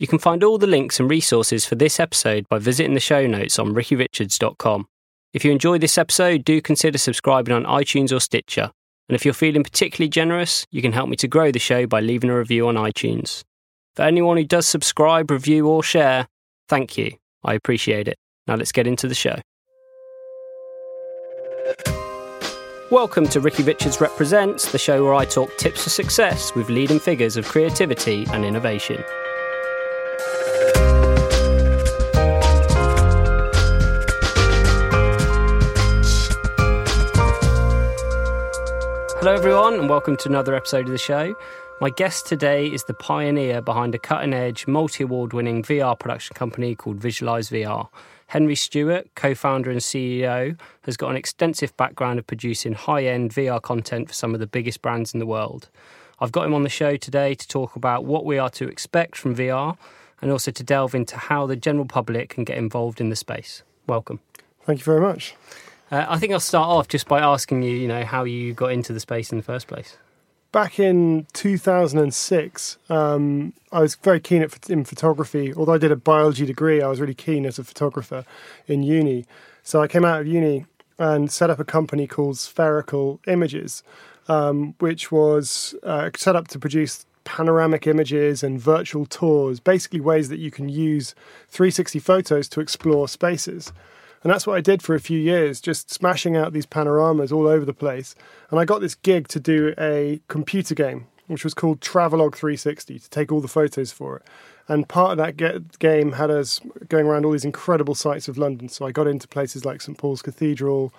You can find all the links and resources for this episode by visiting the show notes on rickyrichards.com. If you enjoy this episode, do consider subscribing on iTunes or Stitcher. And if you're feeling particularly generous, you can help me to grow the show by leaving a review on iTunes. For anyone who does subscribe, review or share, thank you. I appreciate it. Now let's get into the show. Welcome to Ricky Richards Represents, the show where I talk tips for success with leading figures of creativity and innovation. Hello everyone and welcome to another episode of the show. My guest today is the pioneer behind a cutting-edge, multi-award-winning VR production company called Visualize VR. Henry Stewart, co-founder and CEO, has got an extensive background of producing high-end VR content for some of the biggest brands in the world. I've got him on the show today to talk about what we are to expect from VR and also to delve into how the general public can get involved in the space. Welcome. Thank you very much. I think I'll start off just by asking you, how you got into the space in the first place. Back in 2006, I was very keen in photography. Although I did a biology degree, I was really keen as a photographer in uni. So I came out of uni and set up a company called Spherical Images, which was set up to produce panoramic images and virtual tours, basically ways that you can use 360 photos to explore spaces. And that's what I did for a few years, just smashing out these panoramas all over the place. And I got this gig to do a computer game, which was called Travelogue 360, to take all the photos for it. And part of that game had us going around all these incredible sites of London. So I got into places like St. Paul's Cathedral,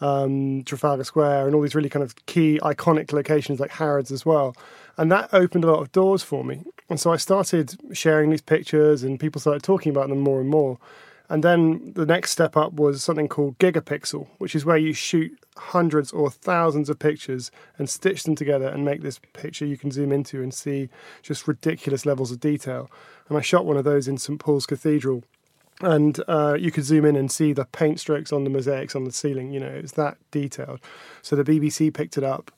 Trafalgar Square, and all these really kind of key iconic locations like Harrods as well. And that opened a lot of doors for me. And so I started sharing these pictures and people started talking about them more and more. And then the next step up was something called Gigapixel, which is where you shoot hundreds or thousands of pictures and stitch them together and make this picture you can zoom into and see just ridiculous levels of detail. And I shot one of those in St. Paul's Cathedral. And you could zoom in and see the paint strokes on the mosaics on the ceiling. It's that detailed. So the BBC picked it up.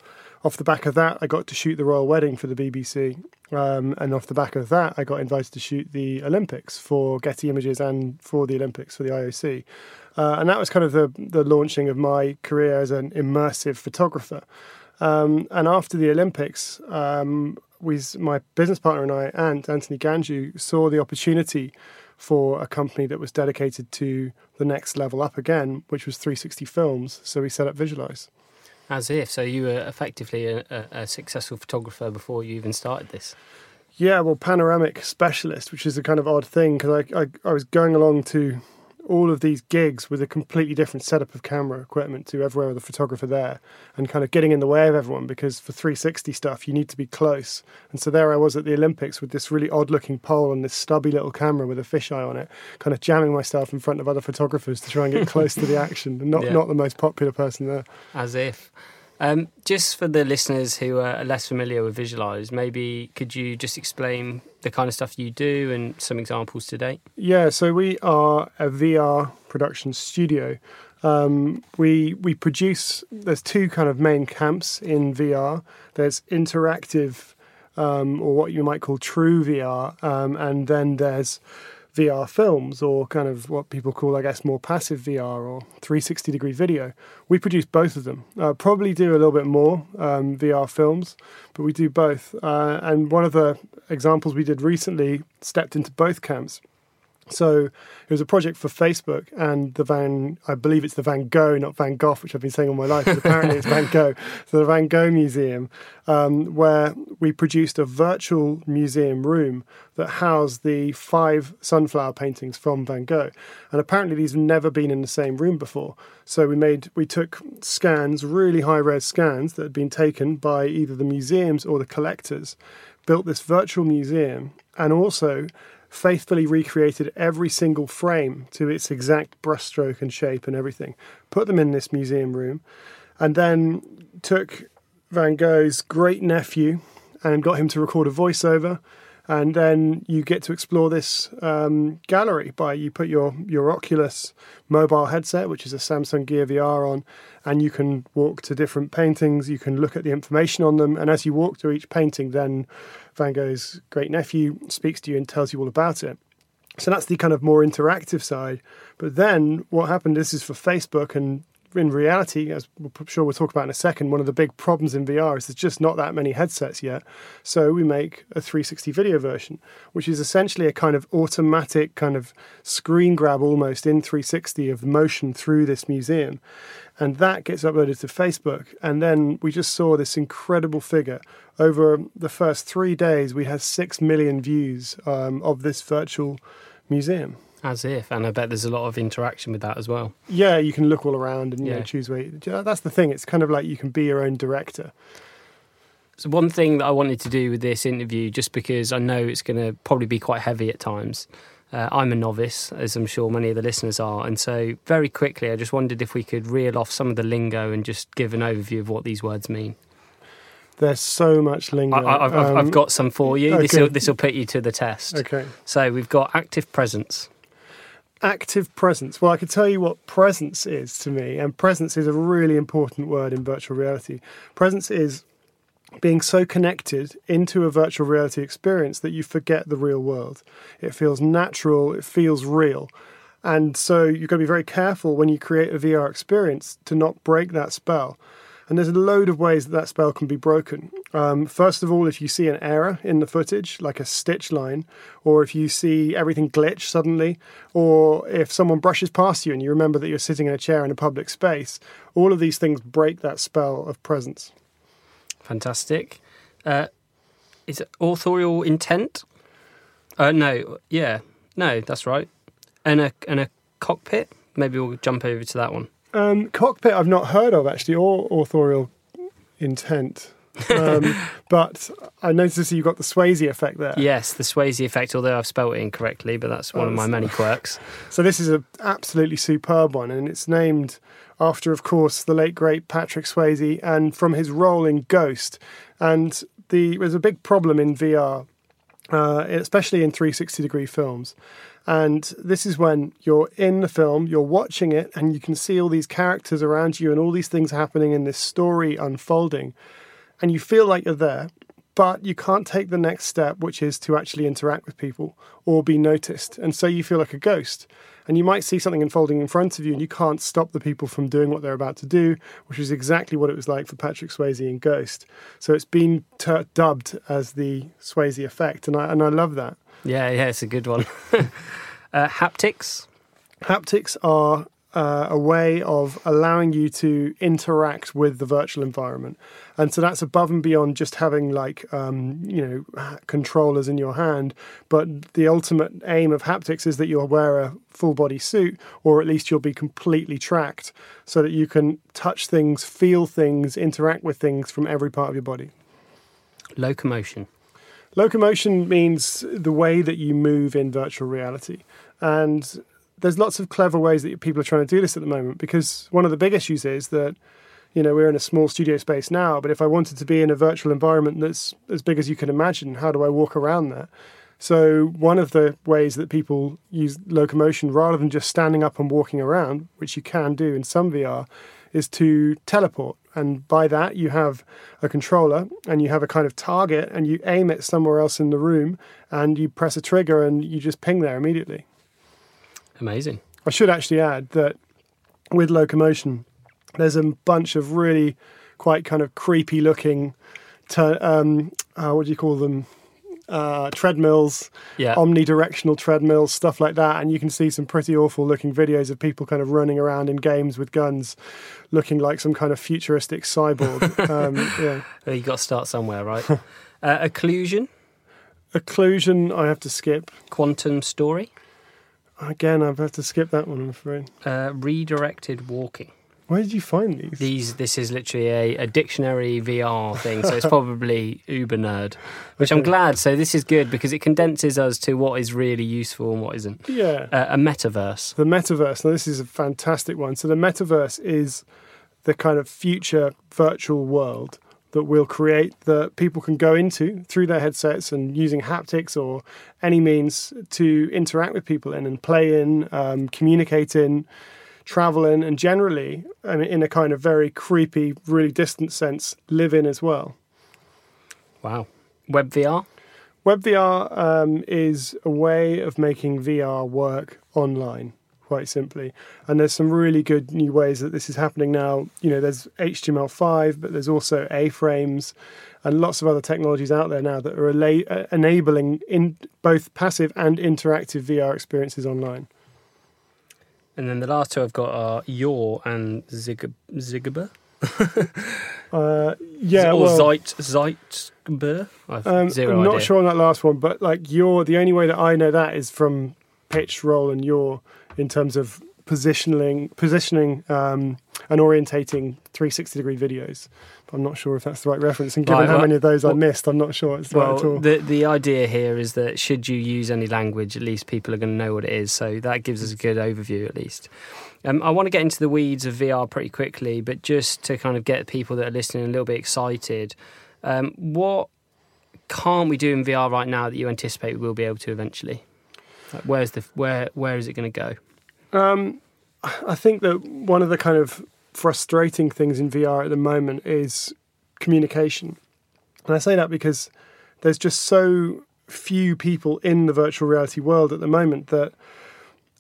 Off the back of that, I got to shoot the Royal Wedding for the BBC. And off the back of that, I got invited to shoot the Olympics for Getty Images and for the Olympics, for the IOC. And that was kind of the launching of my career as an immersive photographer. And after the Olympics, my business partner and I, Anthony Ganju, saw the opportunity for a company that was dedicated to the next level up again, which was 360 films. So we set up Visualize. As if. So you were effectively a successful photographer before you even started this. Yeah, well, panoramic specialist, which is a kind of odd thing because I was going along to all of these gigs with a completely different setup of camera equipment to everywhere the photographer there and kind of getting in the way of everyone because for 360 stuff, you need to be close. And so there I was at the Olympics with this really odd-looking pole and this stubby little camera with a fisheye on it, kind of jamming myself in front of other photographers to try and get close to the action and not the most popular person there. As if. Just for the listeners who are less familiar with Visualize, maybe could you just explain the kind of stuff you do and some examples to date? Yeah, so we are a VR production studio. We produce, there's two kind of main camps in VR. There's interactive or what you might call true VR, and then there's VR films, or kind of what people call, I guess, more passive VR or 360-degree video. We produce both of them. Probably do a little bit more VR films, but we do both. And one of the examples we did recently stepped into both camps. So it was a project for Facebook and the I believe it's the Van Gogh, not Van Gogh, which I've been saying all my life, but apparently it's Van Gogh. So the Van Gogh Museum, where we produced a virtual museum room that housed the 5 sunflower paintings from Van Gogh. And apparently these have never been in the same room before. So we took scans, really high-res scans that had been taken by either the museums or the collectors, built this virtual museum, and also faithfully recreated every single frame to its exact brushstroke and shape and everything, put them in this museum room, and then took Van Gogh's great-nephew and got him to record a voiceover, and then you get to explore this gallery by you put your Oculus mobile headset, which is a Samsung Gear VR, on, and you can walk to different paintings, you can look at the information on them, and as you walk through each painting, then Van Gogh's great-nephew speaks to you and tells you all about it. So that's the kind of more interactive side. But then what happened, this is for Facebook, and in reality, as I'm sure we'll talk about in a second, one of the big problems in VR is there's just not that many headsets yet. So we make a 360 video version, which is essentially a kind of automatic kind of screen grab almost in 360 of motion through this museum. And that gets uploaded to Facebook. And then we just saw this incredible figure. Over the first 3 days, we had 6 million views of this virtual museum. As if, and I bet there's a lot of interaction with that as well. Yeah, you can look all around and you know, choose where that's the thing. It's kind of like you can be your own director. So one thing that I wanted to do with this interview, just because I know it's going to probably be quite heavy at times, I'm a novice, as I'm sure many of the listeners are, and so very quickly I just wondered if we could reel off some of the lingo and just give an overview of what these words mean. There's so much lingo. I've got some for you. Okay. This will put you to the test. Okay. So we've got active presence. Active presence. Well, I could tell you what presence is to me, and presence is a really important word in virtual reality. Presence is being so connected into a virtual reality experience that you forget the real world. It feels natural, it feels real. And so you've got to be very careful when you create a VR experience to not break that spell. And there's a load of ways that spell can be broken. First of all, if you see an error in the footage, like a stitch line, or if you see everything glitch suddenly, or if someone brushes past you and you remember that you're sitting in a chair in a public space, all of these things break that spell of presence. Fantastic. Is it authorial intent? No, that's right. And a cockpit? Maybe we'll jump over to that one. Cockpit I've not heard of, actually, or authorial intent. But I noticed you got the Swayze effect there. Yes, the Swayze effect, although I've spelled it incorrectly, but that's one of my many quirks. So this is an absolutely superb one, and it's named after, of course, the late, great Patrick Swayze, and from his role in Ghost. And there's a big problem in VR, especially in 360-degree films. And this is when you're in the film, you're watching it, and you can see all these characters around you and all these things happening in this story unfolding. And you feel like you're there, but you can't take the next step, which is to actually interact with people or be noticed. And so you feel like a ghost. And you might see something unfolding in front of you, and you can't stop the people from doing what they're about to do, which is exactly what it was like for Patrick Swayze in Ghost. So it's been dubbed as the Swayze effect, and I love that. Yeah, it's a good one. Haptics? Haptics are a way of allowing you to interact with the virtual environment. And so that's above and beyond just having controllers in your hand. But the ultimate aim of haptics is that you'll wear a full body suit, or at least you'll be completely tracked so that you can touch things, feel things, interact with things from every part of your body. Locomotion. Locomotion means the way that you move in virtual reality. And there's lots of clever ways that people are trying to do this at the moment, because one of the big issues is that, you know, we're in a small studio space now, but if I wanted to be in a virtual environment that's as big as you can imagine, how do I walk around that? So one of the ways that people use locomotion, rather than just standing up and walking around, which you can do in some VR, is to teleport. And by that, you have a controller and you have a kind of target, and you aim it somewhere else in the room and you press a trigger and you just ping there immediately. Amazing. I should actually add that with Locomotion, there's a bunch of really quite kind of creepy looking, what do you call them? Treadmills, omnidirectional treadmills, stuff like that. And you can see some pretty awful looking videos of people kind of running around in games with guns, looking like some kind of futuristic cyborg. Well, you've got to start somewhere, right? Occlusion? Occlusion, I have to skip. Quantum Story? Again, I've had to skip that one, I'm afraid. Redirected Walking. Where did you find these? This is literally a dictionary VR thing, so it's probably uber nerd, which I'm glad. So this is good because it condenses us to what is really useful and what isn't. Yeah. A metaverse. The metaverse. Now, this is a fantastic one. So the metaverse is the kind of future virtual world that we'll create that people can go into through their headsets and using haptics or any means to interact with people in and play in, communicate in, travel in, and generally, I mean, in a kind of very creepy, really distant sense, live in as well. Wow. WebVR? WebVR is a way of making VR work online, quite simply. And there's some really good new ways that this is happening now. You know, there's HTML5, but there's also A-frames and lots of other technologies out there now that are enabling in both passive and interactive VR experiences online. And then the last two I've got are Yaw and Zigabur. Zeitgebur? I'm not sure on that last one, but like Yaw, the only way that I know that is from pitch, roll, and Yaw in terms of positioning and orientating 360-degree videos. But I'm not sure if that's the right reference. And given how many of those I missed, I'm not sure it's right at all. The idea here is that should you use any language, at least people are going to know what it is. So that gives us a good overview, at least. I want to get into the weeds of VR pretty quickly, but just to kind of get people that are listening a little bit excited, what can't we do in VR right now that you anticipate we'll be able to eventually? Like where is it going to go? I think that one of the kind of frustrating things in VR at the moment is communication. And I say that because there's just so few people in the virtual reality world at the moment that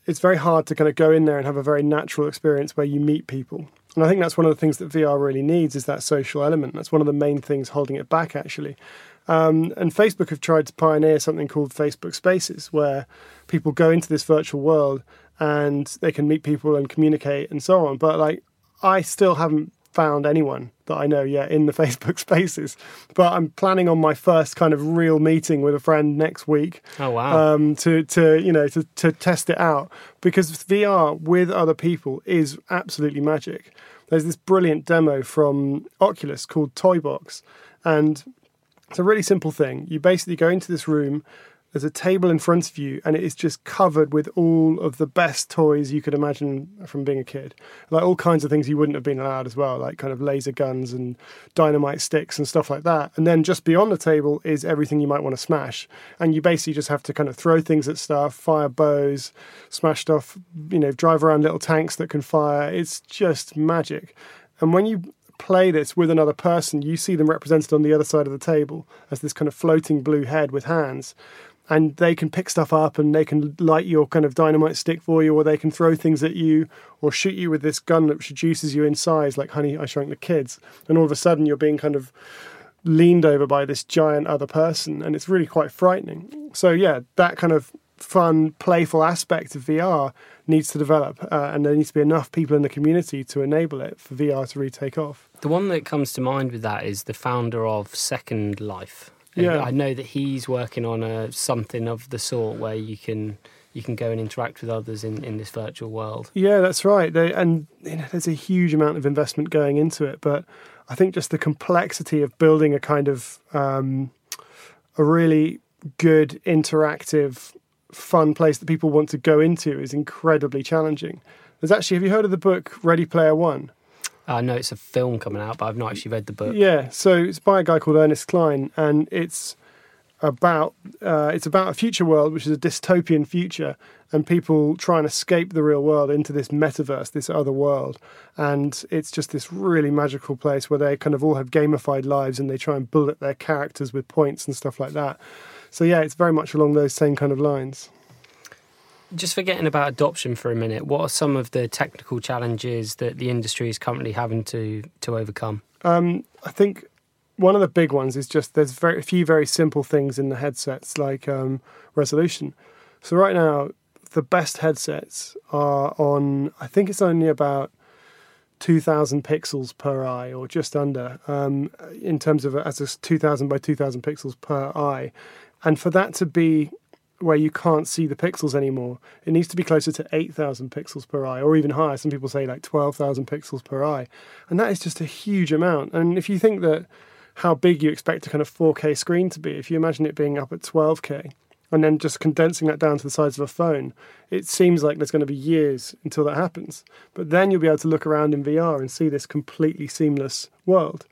it's very hard to kind of go in there and have a very natural experience where you meet people. And I think that's one of the things that VR really needs is that social element. That's one of the main things holding it back, actually. And Facebook have tried to pioneer something called Facebook Spaces, where people go into this virtual world and they can meet people and communicate and so on. But like, I still haven't found anyone that I know yet in the Facebook Spaces. But I'm planning on my first kind of real meeting with a friend next week. Oh wow! To test it out, because VR with other people is absolutely magic. There's this brilliant demo from Oculus called Toybox, and it's a really simple thing. You basically go into this room. There's a table in front of you, and it is just covered with all of the best toys you could imagine from being a kid. Like all kinds of things you wouldn't have been allowed as well, like kind of laser guns and dynamite sticks and stuff like that. And then just beyond the table is everything you might want to smash. And you basically just have to kind of throw things at stuff, fire bows, smash stuff, you know, drive around little tanks that can fire. It's just magic. And when you play this with another person, you see them represented on the other side of the table as this kind of floating blue head with hands. And they can pick stuff up and they can light your kind of dynamite stick for you, or they can throw things at you or shoot you with this gun that reduces you in size, like Honey, I Shrunk the Kids. And all of a sudden you're being kind of leaned over by this giant other person, and it's really quite frightening. So yeah, that kind of fun, playful aspect of VR needs to develop, and there needs to be enough people in the community to enable it for VR to really take off. The one that comes to mind with that is the founder of Second Life. Yeah. I know that he's working on something of the sort where you can go and interact with others in this virtual world. Yeah, that's right. There's a huge amount of investment going into it, but I think just the complexity of building a kind of a really good, interactive, fun place that people want to go into is incredibly challenging. Have you heard of the book Ready Player One? I know it's a film coming out, but I've not actually read the book. Yeah, so it's by a guy called Ernest Cline, and it's about a future world, which is a dystopian future, and people try and escape the real world into this metaverse, this other world. And it's just this really magical place where they kind of all have gamified lives, and they try and bullet their characters with points and stuff like that. So yeah, it's very much along those same kind of lines. Just forgetting about adoption for a minute, what are some of the technical challenges that the industry is currently having to overcome? I think one of the big ones is just there's very few very simple things in the headsets, like resolution. So right now, the best headsets are on, I think it's only about 2,000 pixels per eye, or just under, in terms of as a 2,000 by 2,000 pixels per eye. And for that to be where you can't see the pixels anymore, it needs to be closer to 8,000 pixels per eye, or even higher. Some people say like 12,000 pixels per eye. And that is just a huge amount. And if you think that how big you expect a kind of 4K screen to be, if you imagine it being up at 12K, and then just condensing that down to the size of a phone, it seems like there's going to be years until that happens. But then you'll be able to look around in VR and see this completely seamless world.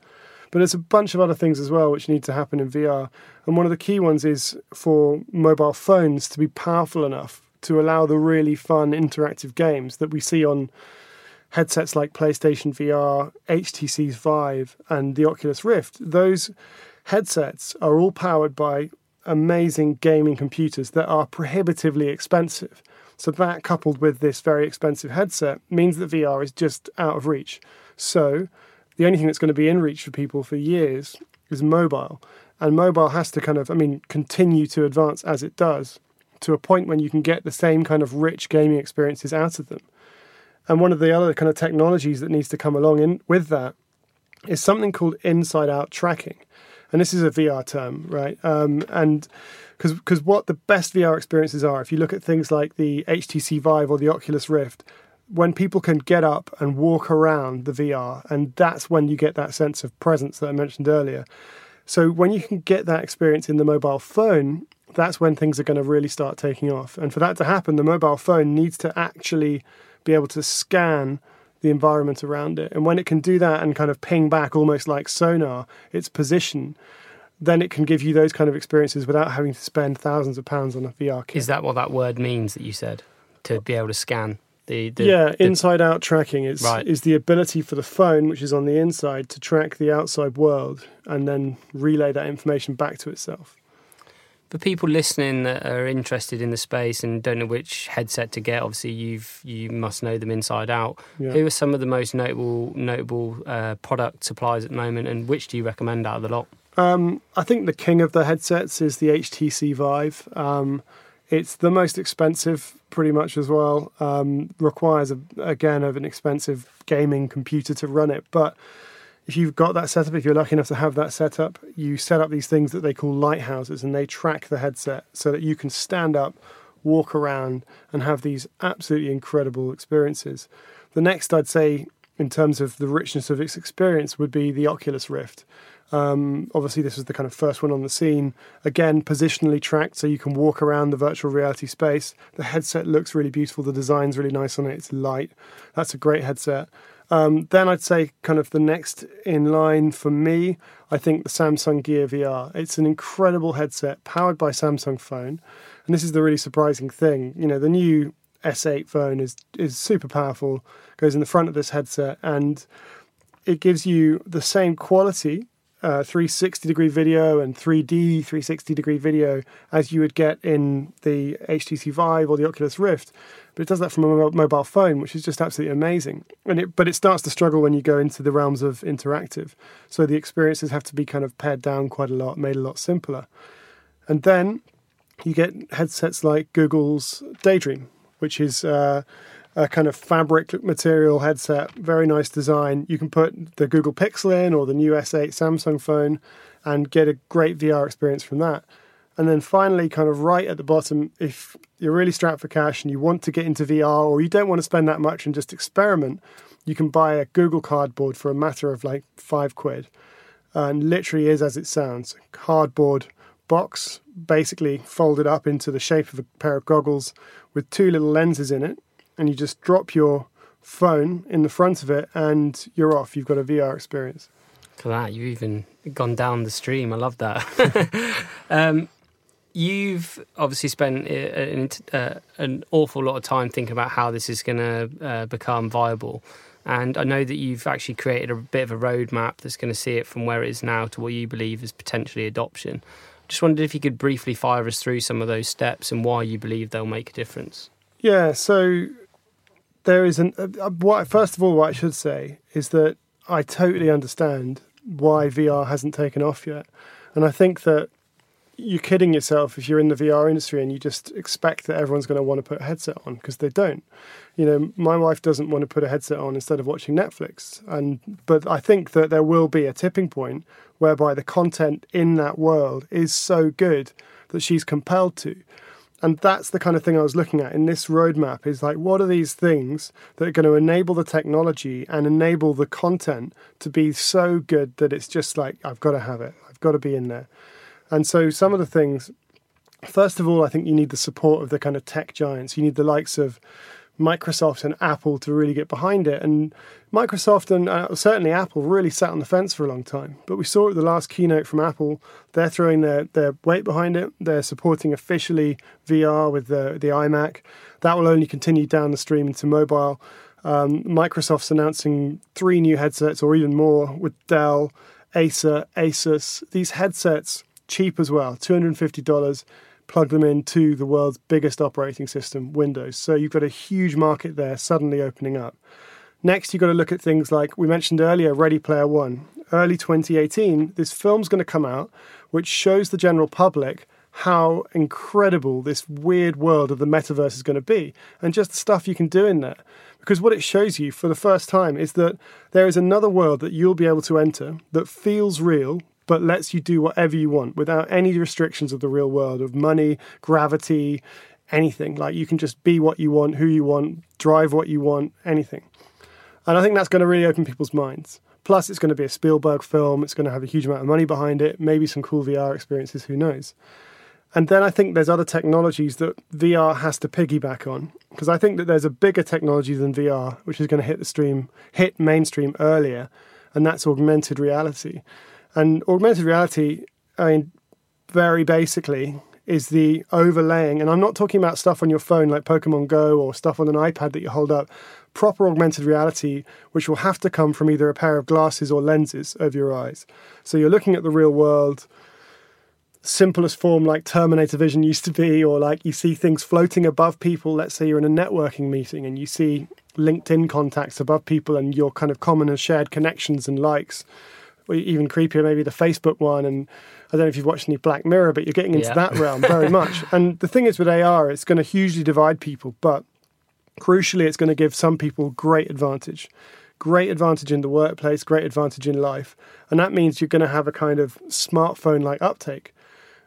But there's a bunch of other things as well which need to happen in VR. And one of the key ones is for mobile phones to be powerful enough to allow the really fun interactive games that we see on headsets like PlayStation VR, HTC Vive, and the Oculus Rift. Those headsets are all powered by amazing gaming computers that are prohibitively expensive. So that, coupled with this very expensive headset, means that VR is just out of reach. So the only thing that's going to be in reach for people for years is mobile. And mobile has to continue to advance as it does, to a point when you can get the same kind of rich gaming experiences out of them. And one of the other kind of technologies that needs to come along in with that is something called inside-out tracking. And this is a VR term, right? And because what the best VR experiences are, if you look at things like the HTC Vive or the Oculus Rift, when people can get up and walk around the VR, and that's when you get that sense of presence that I mentioned earlier. So when you can get that experience in the mobile phone, that's when things are going to really start taking off. And for that to happen, the mobile phone needs to actually be able to scan the environment around it. And when it can do that and kind of ping back almost like sonar its position, then it can give you those kind of experiences without having to spend thousands of pounds on a VR kit. Is that what that word means that you said, to be able to scan? Inside-out tracking is the ability for the phone, which is on the inside, to track the outside world and then relay that information back to itself. For people listening that are interested in the space and don't know which headset to get, obviously you must know them inside out. Yeah. Who are some of the most notable product suppliers at the moment, and which do you recommend out of the lot? I think the king of the headsets is the HTC Vive. It's the most expensive, pretty much, as well. Requires an expensive gaming computer to run it, but if you've got that setup, if you're lucky enough to have that setup, you set up these things that they call lighthouses, and they track the headset so that you can stand up, walk around, and have these absolutely incredible experiences. The next, I'd say, in terms of the richness of its experience, would be the Oculus Rift. Obviously, this was the kind of first one on the scene. Again, positionally tracked, so you can walk around the virtual reality space. The headset looks really beautiful. The design's really nice on it. It's light. That's a great headset. Then I'd say kind of the next in line for me, I think the Samsung Gear VR. It's an incredible headset powered by Samsung phone. And this is the really surprising thing. You know, the new S8 phone is super powerful, goes in the front of this headset, and it gives you the same quality 360-degree video and 3D 360-degree video as you would get in the HTC Vive or the Oculus Rift. But it does that from a mobile phone, which is just absolutely amazing. But it starts to struggle when you go into the realms of interactive. So the experiences have to be kind of pared down quite a lot, made a lot simpler. And then you get headsets like Google's Daydream, which is a kind of fabric material headset, very nice design. You can put the Google Pixel in or the new S8 Samsung phone and get a great VR experience from that. And then finally, kind of right at the bottom, if you're really strapped for cash and you want to get into VR, or you don't want to spend that much and just experiment, you can buy a Google Cardboard for a matter of like £5. And literally is as it sounds, a cardboard box, basically folded up into the shape of a pair of goggles with two little lenses in it. And you just drop your phone in the front of it and you're off. You've got a VR experience. Look at that. You've even gone down the stream. I love that. You've obviously spent an awful lot of time thinking about how this is going to become viable. And I know that you've actually created a bit of a roadmap that's going to see it from where it is now to what you believe is potentially adoption. Just wondered if you could briefly fire us through some of those steps and why you believe they'll make a difference. Yeah, so there is an... first of all, what I should say is that I totally understand why VR hasn't taken off yet. And I think that you're kidding yourself if you're in the VR industry and you just expect that everyone's going to want to put a headset on, because they don't. You know, my wife doesn't want to put a headset on instead of watching Netflix. But I think that there will be a tipping point whereby the content in that world is so good that she's compelled to. And that's the kind of thing I was looking at in this roadmap, is like, what are these things that are going to enable the technology and enable the content to be so good that it's just like, I've got to have it. I've got to be in there. And so some of the things, first of all, I think you need the support of the kind of tech giants. You need the likes of Microsoft and Apple to really get behind it. And Microsoft and certainly Apple really sat on the fence for a long time. But we saw at the last keynote from Apple, they're throwing their weight behind it. They're supporting officially VR with the iMac. That will only continue down the stream into mobile. Microsoft's announcing 3 new headsets or even more with Dell, Acer, Asus. These headsets... cheap as well, $250, plug them into the world's biggest operating system, Windows. So you've got a huge market there suddenly opening up. Next, you've got to look at things like, we mentioned earlier, Ready Player One. Early 2018, this film's going to come out, which shows the general public how incredible this weird world of the metaverse is going to be, and just the stuff you can do in there. Because what it shows you for the first time is that there is another world that you'll be able to enter that feels real, but lets you do whatever you want without any restrictions of the real world, of money, gravity, anything. Like, you can just be what you want, who you want, drive what you want, anything. And I think that's going to really open people's minds. Plus, it's going to be a Spielberg film. It's going to have a huge amount of money behind it, maybe some cool VR experiences, who knows. And then I think there's other technologies that VR has to piggyback on, because I think that there's a bigger technology than VR, which is going to hit mainstream earlier, and that's augmented reality. And augmented reality, I mean, very basically, is the overlaying. And I'm not talking about stuff on your phone like Pokemon Go or stuff on an iPad that you hold up. Proper augmented reality, which will have to come from either a pair of glasses or lenses over your eyes. So you're looking at the real world, simplest form like Terminator vision used to be, or like you see things floating above people. Let's say you're in a networking meeting and you see LinkedIn contacts above people and your kind of common and shared connections and likes. Even creepier, maybe the Facebook one, and I don't know if you've watched any Black Mirror, but you're getting into that realm very much. And the thing is with AR, it's going to hugely divide people, but crucially it's going to give some people great advantage in the workplace, great advantage in life. And that means you're going to have a kind of smartphone-like uptake.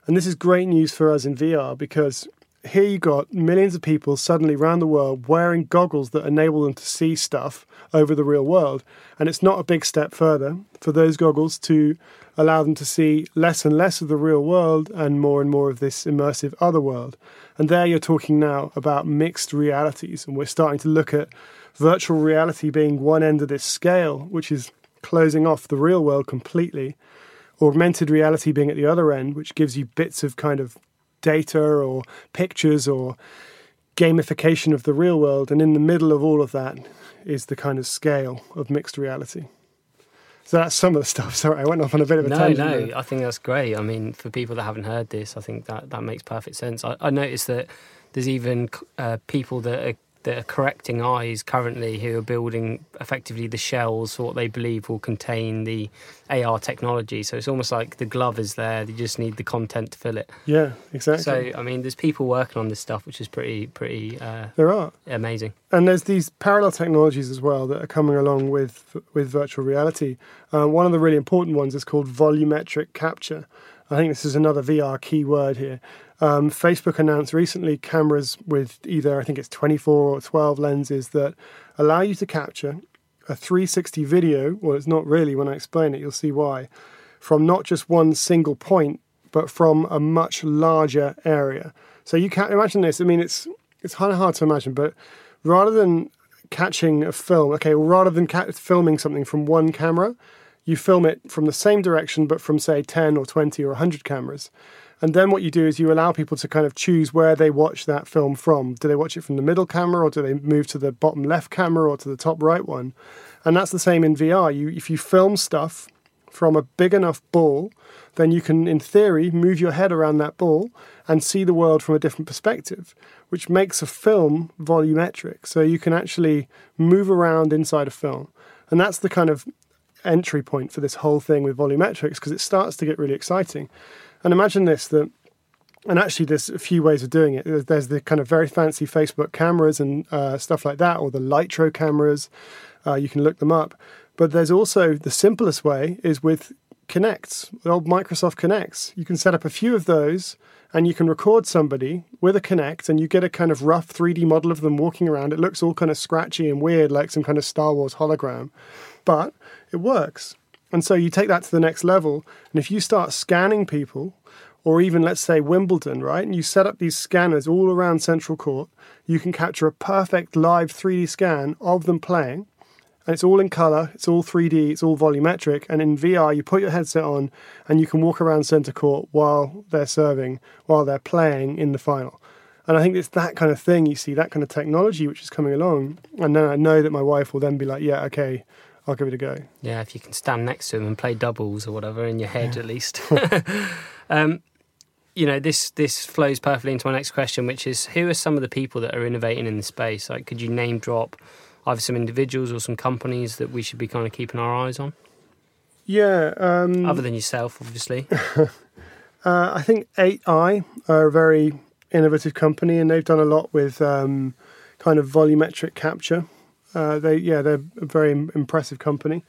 And this is great news for us in VR, because here you got millions of people suddenly around the world wearing goggles that enable them to see stuff over the real world. And it's not a big step further for those goggles to allow them to see less and less of the real world and more of this immersive other world. And there you're talking now about mixed realities. And we're starting to look at virtual reality being one end of this scale, which is closing off the real world completely. Augmented reality being at the other end, which gives you bits of kind of data or pictures or gamification of the real world. And in the middle of all of that is the kind of scale of mixed reality. So that's some of the stuff. Sorry, I went off on a bit of a tangent. No, I think that's great. I mean, for people that haven't heard this, I think that makes perfect sense. I noticed that there's even people that are correcting eyes currently who are building effectively the shells for what they believe will contain the AR technology. So it's almost like the glove is there, they just need the content to fill it. Yeah, exactly. So, I mean, there's people working on this stuff, which is pretty there are. Amazing. And there's these parallel technologies as well that are coming along with virtual reality. One of the really important ones is called volumetric capture. I think this is another VR key word here. Facebook announced recently cameras with either, I think it's 24 or 12 lenses that allow you to capture a 360 video. Well, it's not really. When I explain it, you'll see why. From not just one single point, but from a much larger area. So you can't imagine this. I mean, it's kind of hard to imagine, but rather than filming something from one camera, you film it from the same direction, but from, say, 10 or 20 or 100 cameras. And then what you do is you allow people to kind of choose where they watch that film from. Do they watch it from the middle camera, or do they move to the bottom left camera or to the top right one? And that's the same in VR. If you film stuff from a big enough ball, then you can, in theory, move your head around that ball and see the world from a different perspective, which makes a film volumetric. So you can actually move around inside a film. And that's the kind of entry point for this whole thing with volumetrics, because it starts to get really exciting. And imagine this, that, and actually there's a few ways of doing it. There's the kind of very fancy Facebook cameras and stuff like that, or the Lytro cameras. You can look them up. But there's also the simplest way is with Kinects, the old Microsoft Kinects. You can set up a few of those and you can record somebody with a Kinect and you get a kind of rough 3D model of them walking around. It looks all kind of scratchy and weird, like some kind of Star Wars hologram. But it works. And so you take that to the next level. And if you start scanning people, or even, let's say, Wimbledon, right? And you set up these scanners all around Central Court. You can capture a perfect live 3D scan of them playing. And it's all in colour, it's all 3D, it's all volumetric. And in VR, you put your headset on and you can walk around centre court while they're serving, while they're playing in the final. And I think it's that kind of thing you see, that kind of technology which is coming along. And then I know that my wife will then be like, yeah, okay, I'll give it a go. Yeah, if you can stand next to him and play doubles or whatever in your head, yeah. At least. You know, this flows perfectly into my next question, which is, who are some of the people that are innovating in the space? Like, could you name drop either some individuals or some companies that we should be kind of keeping our eyes on? Yeah. Other than yourself, obviously. I think 8i are a very innovative company, and they've done a lot with kind of volumetric capture. They're a very impressive company.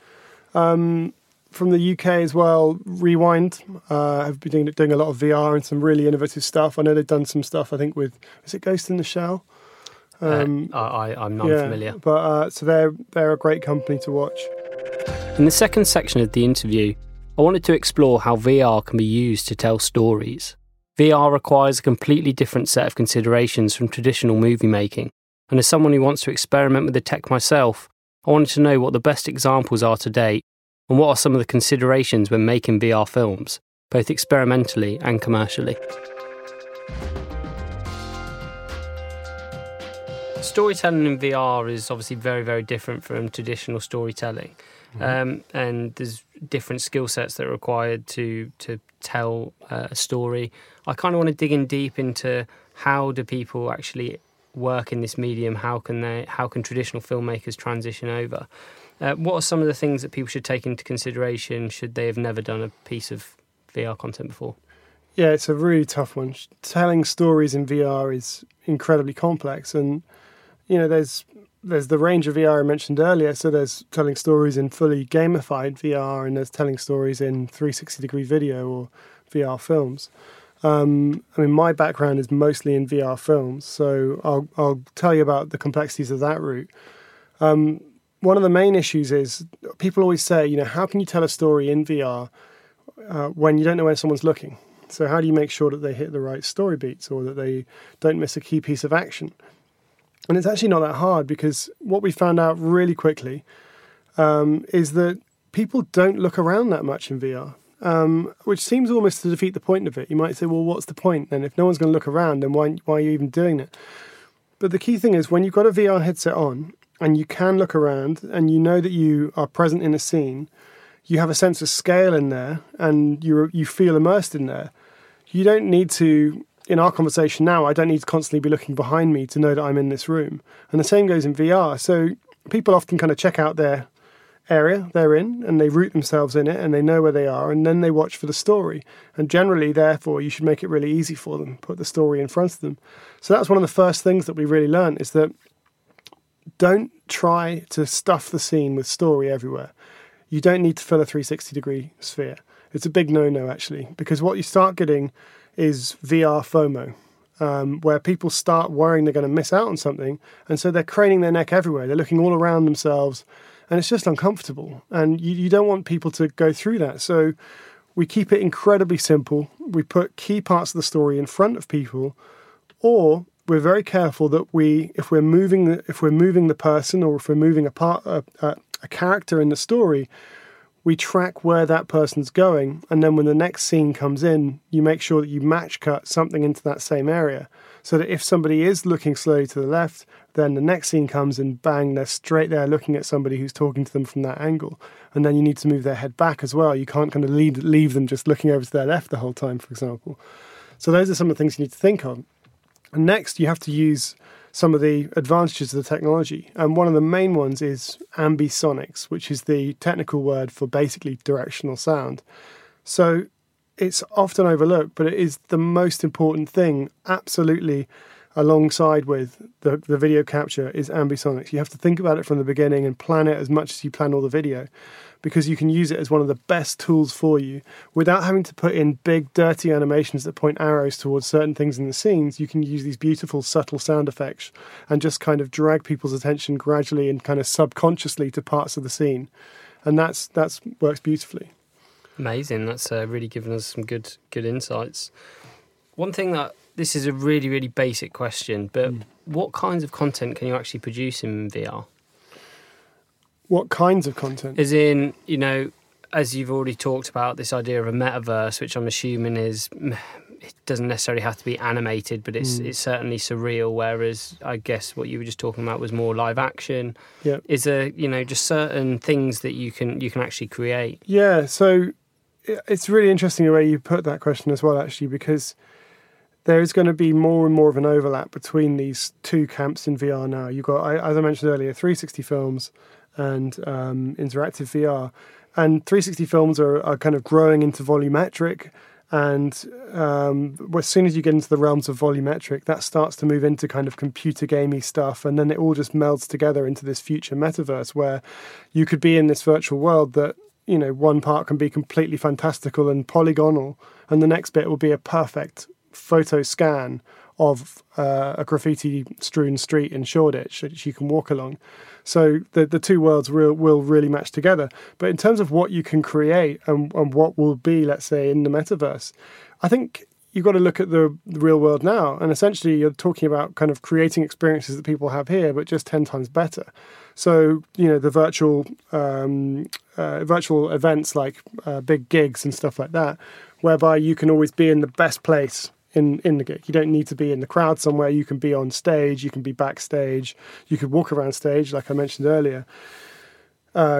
From the UK as well, Rewind have been doing a lot of VR and some really innovative stuff. I know they've done some stuff, I think, with, is it Ghost in the Shell? I'm not familiar. But so they're a great company to watch. In the second section of the interview, I wanted to explore how VR can be used to tell stories. VR requires a completely different set of considerations from traditional movie making. And as someone who wants to experiment with the tech myself, I wanted to know what the best examples are to date and what are some of the considerations when making VR films, both experimentally and commercially. Storytelling in VR is obviously very, very different from traditional storytelling. And there's different skill sets that are required to tell a story. I kind of want to dig in deep into how do people actually work in this medium? How can traditional filmmakers transition over? What are some of the things that people should take into consideration should they have never done a piece of VR content before? Yeah, it's a really tough one. Telling stories in VR is incredibly complex, and you know, there's the range of VR I mentioned earlier. So there's telling stories in fully gamified VR, and there's telling stories in 360-degree video or VR films. I mean, my background is mostly in VR films, so I'll tell you about the complexities of that route. One of the main issues is people always say, you know, how can you tell a story in VR when you don't know where someone's looking? So how do you make sure that they hit the right story beats or that they don't miss a key piece of action? And it's actually not that hard, because what we found out really quickly is that people don't look around that much in VR. Which seems almost to defeat the point of it. You might say, well, what's the point then? If no one's going to look around, then why are you even doing it? But the key thing is, when you've got a VR headset on and you can look around and you know that you are present in a scene, you have a sense of scale in there and you feel immersed in there. You don't need to, in our conversation now, I don't need to constantly be looking behind me to know that I'm in this room. And the same goes in VR. So people often kind of check out their area they're in and they root themselves in it and they know where they are, and then they watch for the story. And generally, therefore, you should make it really easy for them, put the story in front of them. So that's one of the first things that we really learned, is that don't try to stuff the scene with story everywhere. You don't need to fill a 360-degree sphere. It's a big no-no, actually, because what you start getting is VR FOMO, where people start worrying they're going to miss out on something, and so they're craning their neck everywhere. They're looking all around themselves, and it's just uncomfortable, and you don't want people to go through that. So we keep it incredibly simple. We put key parts of the story in front of people, or we're very careful that if we're moving the person, or if we're moving a character in the story, we track where that person's going, and then when the next scene comes in, you make sure that you match cut something into that same area, so that if somebody is looking slowly to the left, then the next scene comes and bang, they're straight there looking at somebody who's talking to them from that angle. And then you need to move their head back as well. You can't kind of leave them just looking over to their left the whole time, for example. So those are some of the things you need to think on. And next, you have to use some of the advantages of the technology. And one of the main ones is ambisonics, which is the technical word for basically directional sound. So it's often overlooked, but it is the most important thing, absolutely, alongside with the video capture, is ambisonics. You have to think about it from the beginning and plan it as much as you plan all the video, because you can use it as one of the best tools for you. Without having to put in big, dirty animations that point arrows towards certain things in the scenes, you can use these beautiful, subtle sound effects and just kind of drag people's attention gradually and kind of subconsciously to parts of the scene. And that's works beautifully. Amazing. That's really given us some good insights. One thing that, this is a really, really basic question, but what kinds of content can you actually produce in VR? What kinds of content? As in, you know, as you've already talked about, this idea of a metaverse, which I'm assuming is, it doesn't necessarily have to be animated, but it's certainly surreal, whereas I guess what you were just talking about was more live action. Yeah. Is there, you know, just certain things that you can actually create? Yeah, so it's really interesting the way you put that question as well, actually, because there is going to be more and more of an overlap between these two camps in VR now. You've got, as I mentioned earlier, 360 films and interactive VR. And 360 films are kind of growing into volumetric. And as soon as you get into the realms of volumetric, that starts to move into kind of computer gamey stuff. And then it all just melds together into this future metaverse where you could be in this virtual world that, you know, one part can be completely fantastical and polygonal, and the next bit will be a perfect photo scan of a graffiti-strewn street in Shoreditch that you can walk along. So the two worlds will really match together. But in terms of what you can create and what will be, let's say, in the metaverse, I think you've got to look at the real world now. And essentially, you're talking about kind of creating experiences that people have here, but just 10 times better. So, you know, the virtual events like big gigs and stuff like that, whereby you can always be in the best place in the gig. You don't need to be in the crowd somewhere. You can be on stage. You can be backstage. You could walk around stage, like I mentioned earlier.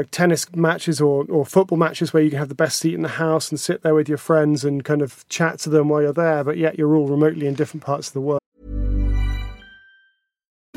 Tennis matches or football matches where you can have the best seat in the house and sit there with your friends and kind of chat to them while you're there, but yet you're all remotely in different parts of the world.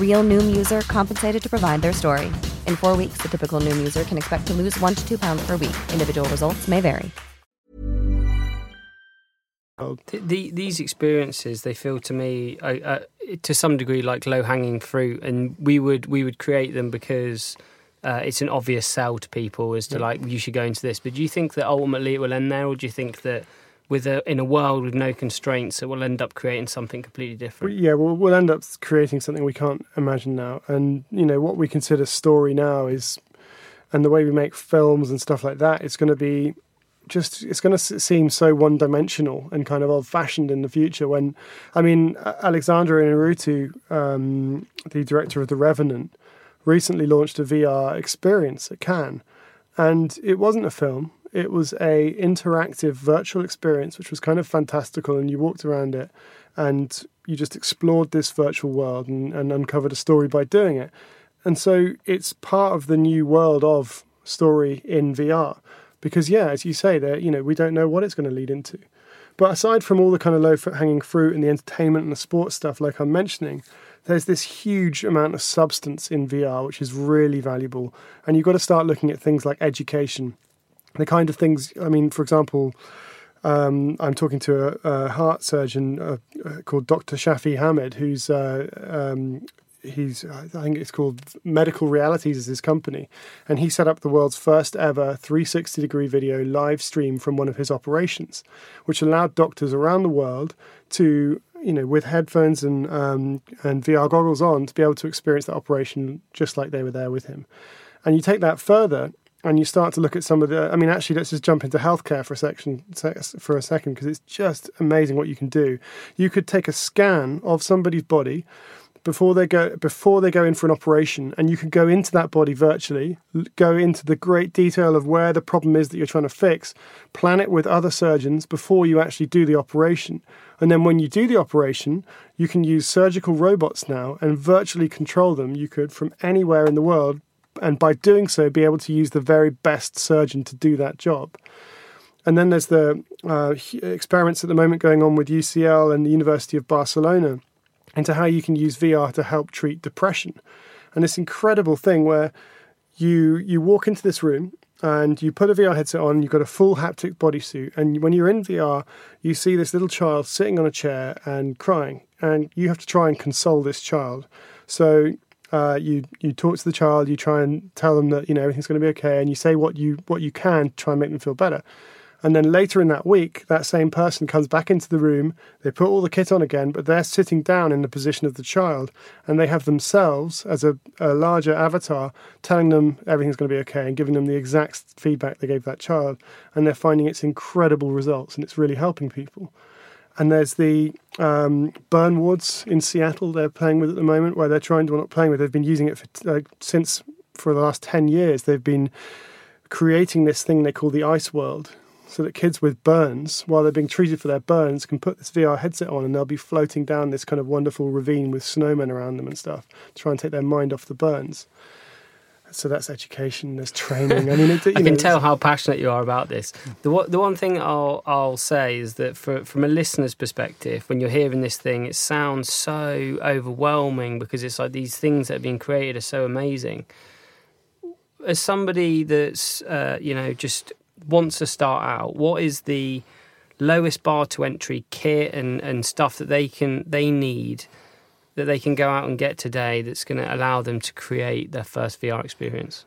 Real Noom user compensated to provide their story. In 4 weeks, the typical Noom user can expect to lose 1 to 2 pounds per week. Individual results may vary. These experiences, they feel to me, to some degree, like low-hanging fruit, and we would create them because it's an obvious sell to people as to, like, you should go into this. But do you think that ultimately it will end there, or do you think that in a world with no constraints, it will end up creating something completely different? Yeah, we'll end up creating something we can't imagine now. And, you know, what we consider story now is, and the way we make films and stuff like that, it's going to be just, it's going to seem so one-dimensional and kind of old-fashioned in the future when, I mean, Alexandra Inarutu, the director of The Revenant, recently launched a VR experience at Cannes, and it wasn't a film. It was a interactive virtual experience, which was kind of fantastical, and you walked around it and you just explored this virtual world and uncovered a story by doing it. And so it's part of the new world of story in VR. Because, yeah, as you say, there, you know, we don't know what it's going to lead into. But aside from all the kind of low-hanging fruit and the entertainment and the sports stuff like I'm mentioning, there's this huge amount of substance in VR, which is really valuable. And you've got to start looking at things like education. The kind of things, I mean, for example, I'm talking to a heart surgeon called Dr. Shafi Hamid, who's... I think it's called Medical Realities is his company, and he set up the world's first ever 360-degree video live stream from one of his operations, which allowed doctors around the world to, you know, with headphones and VR goggles on, to be able to experience that operation just like they were there with him. And you take that further and you start to look at some of the... I mean, actually, let's just jump into healthcare for a second, because it's just amazing what you can do. You could take a scan of somebody's body before they go in for an operation, and you can go into that body virtually, go into the great detail of where the problem is that you're trying to fix, plan it with other surgeons before you actually do the operation. And then when you do the operation, you can use surgical robots now and virtually control them. You could from anywhere in the world, and by doing so, be able to use the very best surgeon to do that job. And then there's the experiments at the moment going on with UCL and the University of Barcelona into how you can use VR to help treat depression. And this incredible thing where you walk into this room and you put a VR headset on, you've got a full haptic bodysuit, and when you're in VR, you see this little child sitting on a chair and crying, and you have to try and console this child. So you talk to the child, you try and tell them that, you know, everything's going to be okay, and you say what you can to try and make them feel better. And then later in that week, that same person comes back into the room, they put all the kit on again, but they're sitting down in the position of the child, and they have themselves as a larger avatar telling them everything's going to be okay and giving them the exact feedback they gave that child. And they're finding it's incredible results, and it's really helping people. And there's the burn wards in Seattle they're playing with at the moment, where they're they've been using it for the last 10 years. They've been creating this thing they call the ice world, so that kids with burns, while they're being treated for their burns, can put this VR headset on and they'll be floating down this kind of wonderful ravine with snowmen around them and stuff to try and take their mind off the burns. So that's education, there's training. I mean, I can tell how passionate you are about this. The one thing I'll say is that from a listener's perspective, when you're hearing this thing, it sounds so overwhelming because it's like these things that have been created are so amazing. As somebody that's, just... wants to start out, what is the lowest bar to entry kit and stuff that they need that they can go out and get today that's going to allow them to create their first VR experience?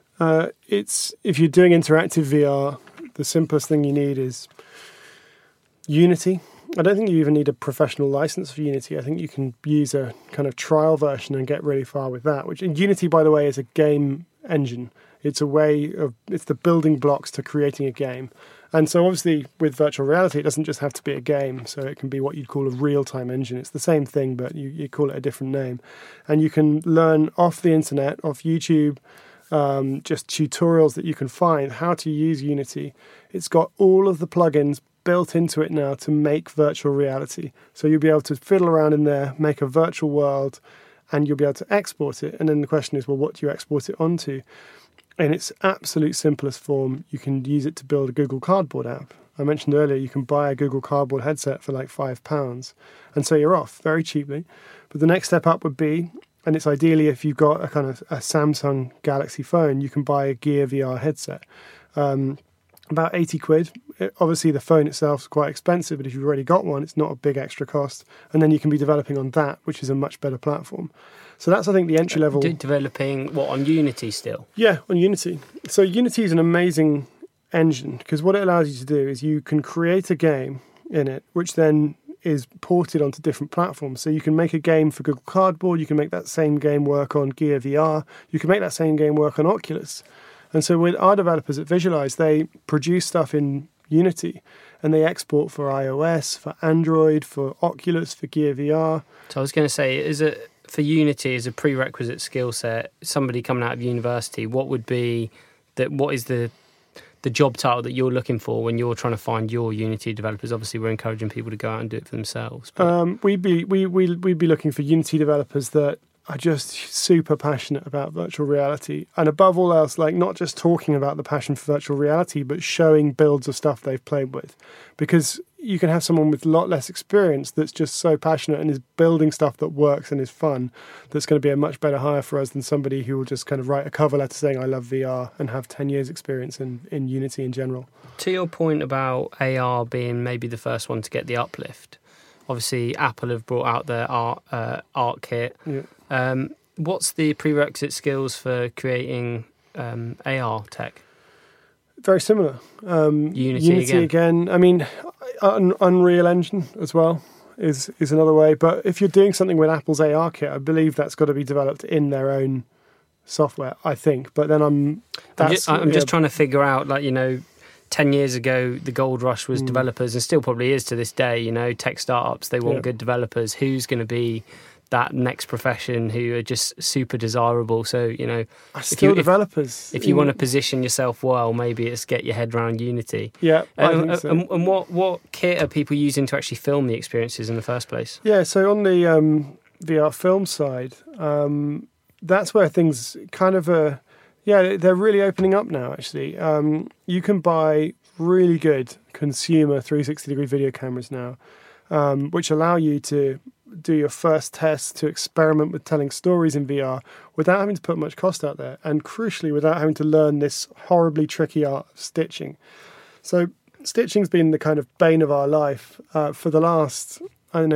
It's if you're doing interactive VR, the simplest thing you need is Unity. I don't think you even need a professional license for Unity. I think you can use a kind of trial version and get really far with that. Which, and Unity, by the way, is a game engine. It's the building blocks to creating a game. And so obviously with virtual reality, it doesn't just have to be a game. So it can be what you'd call a real-time engine. It's the same thing, but you call it a different name. And you can learn off the internet, off YouTube, just tutorials that you can find how to use Unity. It's got all of the plugins built into it now to make virtual reality. So you'll be able to fiddle around in there, make a virtual world, and you'll be able to export it. And then the question is, well, what do you export it onto? In its absolute simplest form, you can use it to build a Google Cardboard app. I mentioned earlier you can buy a Google Cardboard headset for like £5, and so you're off very cheaply. But the next step up would be, and it's ideally if you've got a kind of a Samsung Galaxy phone, you can buy a Gear VR headset. About 80 quid. Obviously the phone itself is quite expensive, but if you've already got one, it's not a big extra cost. And then you can be developing on that, which is a much better platform. So that's, I think, the entry level. Developing, what, on Unity still? Yeah, on Unity. So Unity is an amazing engine because what it allows you to do is you can create a game in it, which then is ported onto different platforms. So you can make a game for Google Cardboard. You can make that same game work on Gear VR. You can make that same game work on Oculus. And so with our developers at Visualize, they produce stuff in Unity. And they export for iOS, for Android, for Oculus, for Gear VR. So I was going to say, is it for Unity is a prerequisite skill set? Somebody coming out of university, what would be that? What is the job title that you're looking for when you're trying to find your Unity developers? Obviously, we're encouraging people to go out and do it for themselves. But we'd be looking for Unity developers that are just super passionate about virtual reality, and above all else, like not just talking about the passion for virtual reality, but showing builds of stuff they've played with, because you can have someone with a lot less experience that's just so passionate and is building stuff that works and is fun. That's going to be a much better hire for us than somebody who will just kind of write a cover letter saying, I love VR, and have 10 years experience in Unity in general. To your point about AR being maybe the first one to get the uplift, obviously Apple have brought out their art kit. Yeah. What's the prerequisite skills for creating AR tech? Very similar. Unity again. I mean, Unreal Engine as well is another way. But if you're doing something with Apple's AR kit, I believe that's got to be developed in their own software, I think. But then I'm just trying to figure out, 10 years ago, the gold rush was developers, and still probably is to this day. Tech startups, they want good developers. Who's going to be that next profession who are just super desirable? So, developers. If you want to position yourself well, maybe it's get your head around Unity. Yeah, I think so. And what kit are people using to actually film the experiences in the first place? Yeah, so on the VR film side, that's where things kind of are... Yeah, they're really opening up now, actually. You can buy really good consumer 360-degree video cameras now, which allow you to do your first test, to experiment with telling stories in VR without having to put much cost out there, and crucially without having to learn this horribly tricky art of stitching. So stitching's been the kind of bane of our life for the last,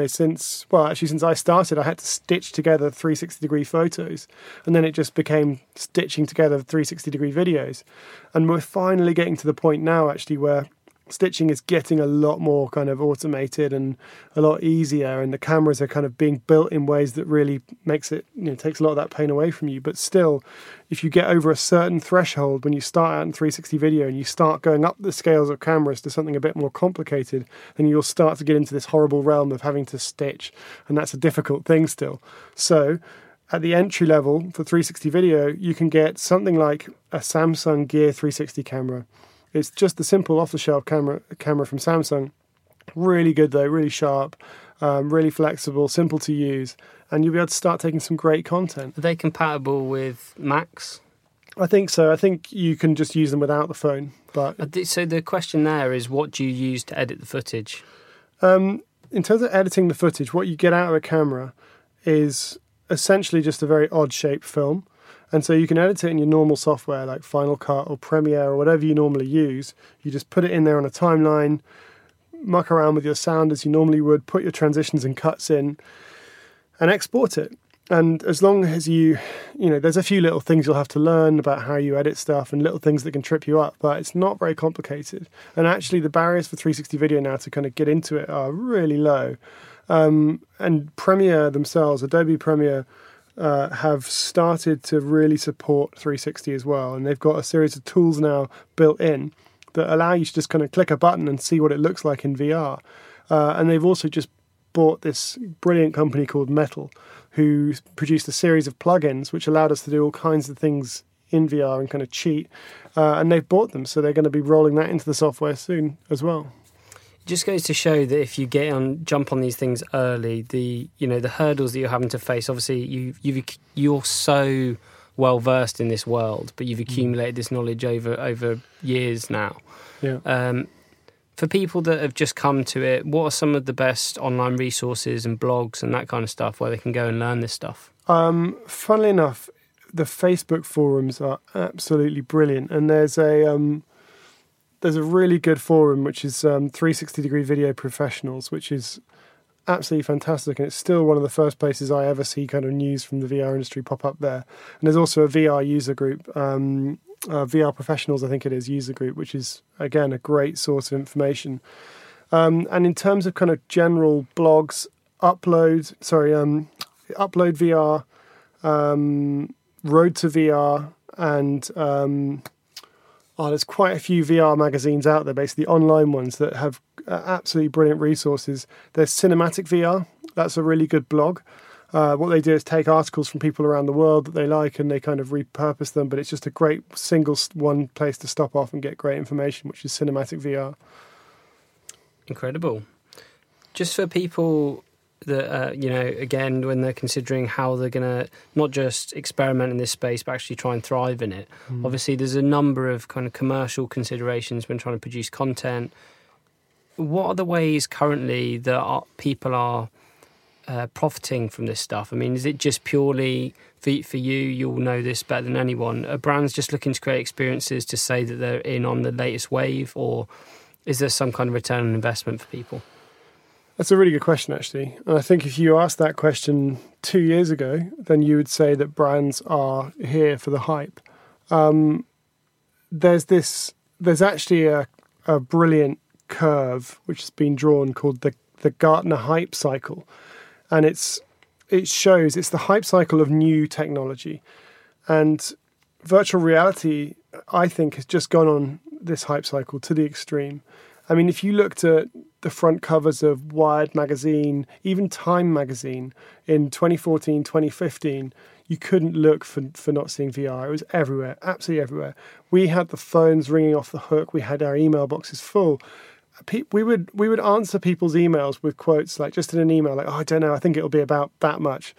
since I started, I had to stitch together 360-degree photos, and then it just became stitching together 360-degree videos. And we're finally getting to the point now, actually, where stitching is getting a lot more kind of automated and a lot easier, and the cameras are kind of being built in ways that really makes it, takes a lot of that pain away from you. But still, if you get over a certain threshold when you start out in 360 video and you start going up the scales of cameras to something a bit more complicated, then you'll start to get into this horrible realm of having to stitch, and that's a difficult thing still. So at the entry level for 360 video, you can get something like a Samsung Gear 360 camera. It's just the simple off-the-shelf camera from Samsung. Really good, though, really sharp, really flexible, simple to use, and you'll be able to start taking some great content. Are they compatible with Macs? I think so. I think you can just use them without the phone. But so the question there is, what do you use to edit the footage? In terms of editing the footage, what you get out of a camera is essentially just a very odd-shaped film. And so you can edit it in your normal software like Final Cut or Premiere or whatever you normally use. You just put it in there on a timeline, muck around with your sound as you normally would, put your transitions and cuts in, and export it. And as long as you there's a few little things you'll have to learn about how you edit stuff and little things that can trip you up, but it's not very complicated. And actually the barriers for 360 video now to kind of get into it are really low. And Premiere themselves, Adobe Premiere, have started to really support 360 as well, and they've got a series of tools now built in that allow you to just kind of click a button and see what it looks like in VR. And they've also just bought this brilliant company called Metal, who produced a series of plugins which allowed us to do all kinds of things in VR and kind of cheat, and they've bought them, so they're going to be rolling that into the software soon as well. Just goes to show that if you jump on these things early, the hurdles that you're having to face. Obviously, you're so well versed in this world, but you've accumulated this knowledge over years now. Yeah. For people that have just come to it, what are some of the best online resources and blogs and that kind of stuff where they can go and learn this stuff? Funnily enough, the Facebook forums are absolutely brilliant, and there's a really good forum, which is 360-degree Video Professionals, which is absolutely fantastic. And it's still one of the first places I ever see kind of news from the VR industry pop up there. And there's also a VR user group, VR Professionals, I think it is, user group, which is, again, a great source of information. And in terms of kind of general blogs, Upload VR, Road to VR, and... Oh, there's quite a few VR magazines out there, basically online ones that have absolutely brilliant resources. There's Cinematic VR. That's a really good blog. What they do is take articles from people around the world that they like and they kind of repurpose them, but it's just a great single one place to stop off and get great information, which is Cinematic VR. Incredible. Just for people that, again, when they're considering how they're going to not just experiment in this space, but actually try and thrive in it. Mm. Obviously, there's a number of kind of commercial considerations when trying to produce content. What are the ways currently that people are profiting from this stuff? I mean, is it just purely for you? You'll know this better than anyone. Are brands just looking to create experiences to say that they're in on the latest wave, or is there some kind of return on investment for people? That's a really good question, actually. And I think if you asked that question 2 years ago, then you would say that brands are here for the hype. There's actually a brilliant curve which has been drawn called the Gartner hype cycle, and it shows the hype cycle of new technology, and virtual reality, I think, has just gone on this hype cycle to the extreme. I mean, if you looked at the front covers of Wired magazine, even Time magazine in 2014, 2015, you couldn't look for not seeing VR. It was everywhere, absolutely everywhere. We had the phones ringing off the hook. We had our email boxes full. We would answer people's emails with quotes, like just in an email, like, oh, I don't know, I think it'll be about that much.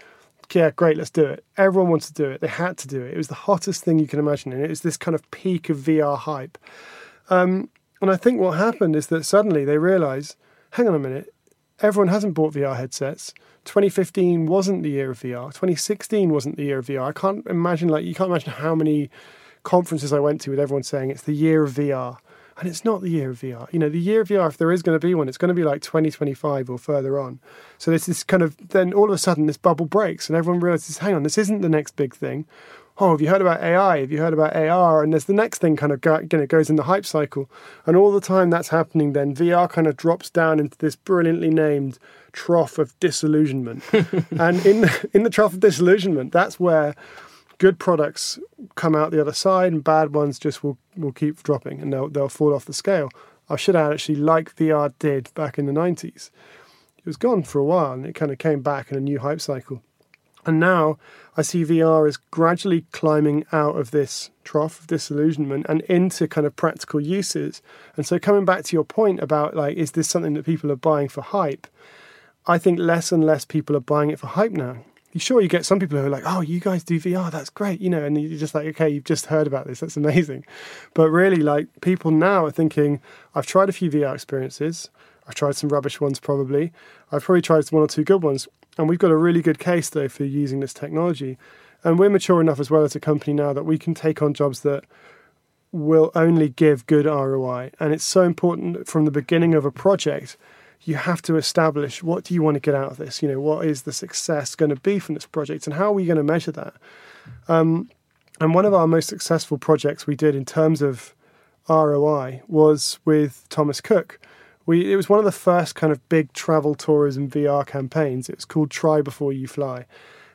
Yeah, great, let's do it. Everyone wanted to do it. They had to do it. It was the hottest thing you can imagine, and it was this kind of peak of VR hype. And I think what happened is that suddenly they realise, hang on a minute, everyone hasn't bought VR headsets. 2015 wasn't the year of VR. 2016 wasn't the year of VR. I can't imagine, you can't imagine how many conferences I went to with everyone saying it's the year of VR. And it's not the year of VR. You know, the year of VR, if there is going to be one, it's going to be like 2025 or further on. So there's this kind of, then all of a sudden this bubble breaks and everyone realises, hang on, this isn't the next big thing. Oh, have you heard about AI? Have you heard about AR? And there's the next thing kind of goes in the hype cycle. And all the time that's happening then, VR kind of drops down into this brilliantly named trough of disillusionment. And in the trough of disillusionment, that's where good products come out the other side and bad ones just will keep dropping and they'll fall off the scale. I should add, actually, like VR did back in the 90s. It was gone for a while and it kind of came back in a new hype cycle. And now I see VR is gradually climbing out of this trough of disillusionment and into kind of practical uses. And so coming back to your point about, is this something that people are buying for hype? I think less and less people are buying it for hype now. Sure, you get some people who are like, oh, you guys do VR, that's great, and you're just like, okay, you've just heard about this, that's amazing. But really, people now are thinking, I've tried a few VR experiences, I've tried some rubbish ones probably, I've probably tried one or two good ones, and we've got a really good case, though, for using this technology. And we're mature enough as well as a company now that we can take on jobs that will only give good ROI. And it's so important from the beginning of a project, you have to establish, what do you want to get out of this? What is the success going to be from this project and how are we going to measure that? And one of our most successful projects we did in terms of ROI was with Thomas Cook. It was one of the first kind of big travel tourism VR campaigns. It was called Try Before You Fly.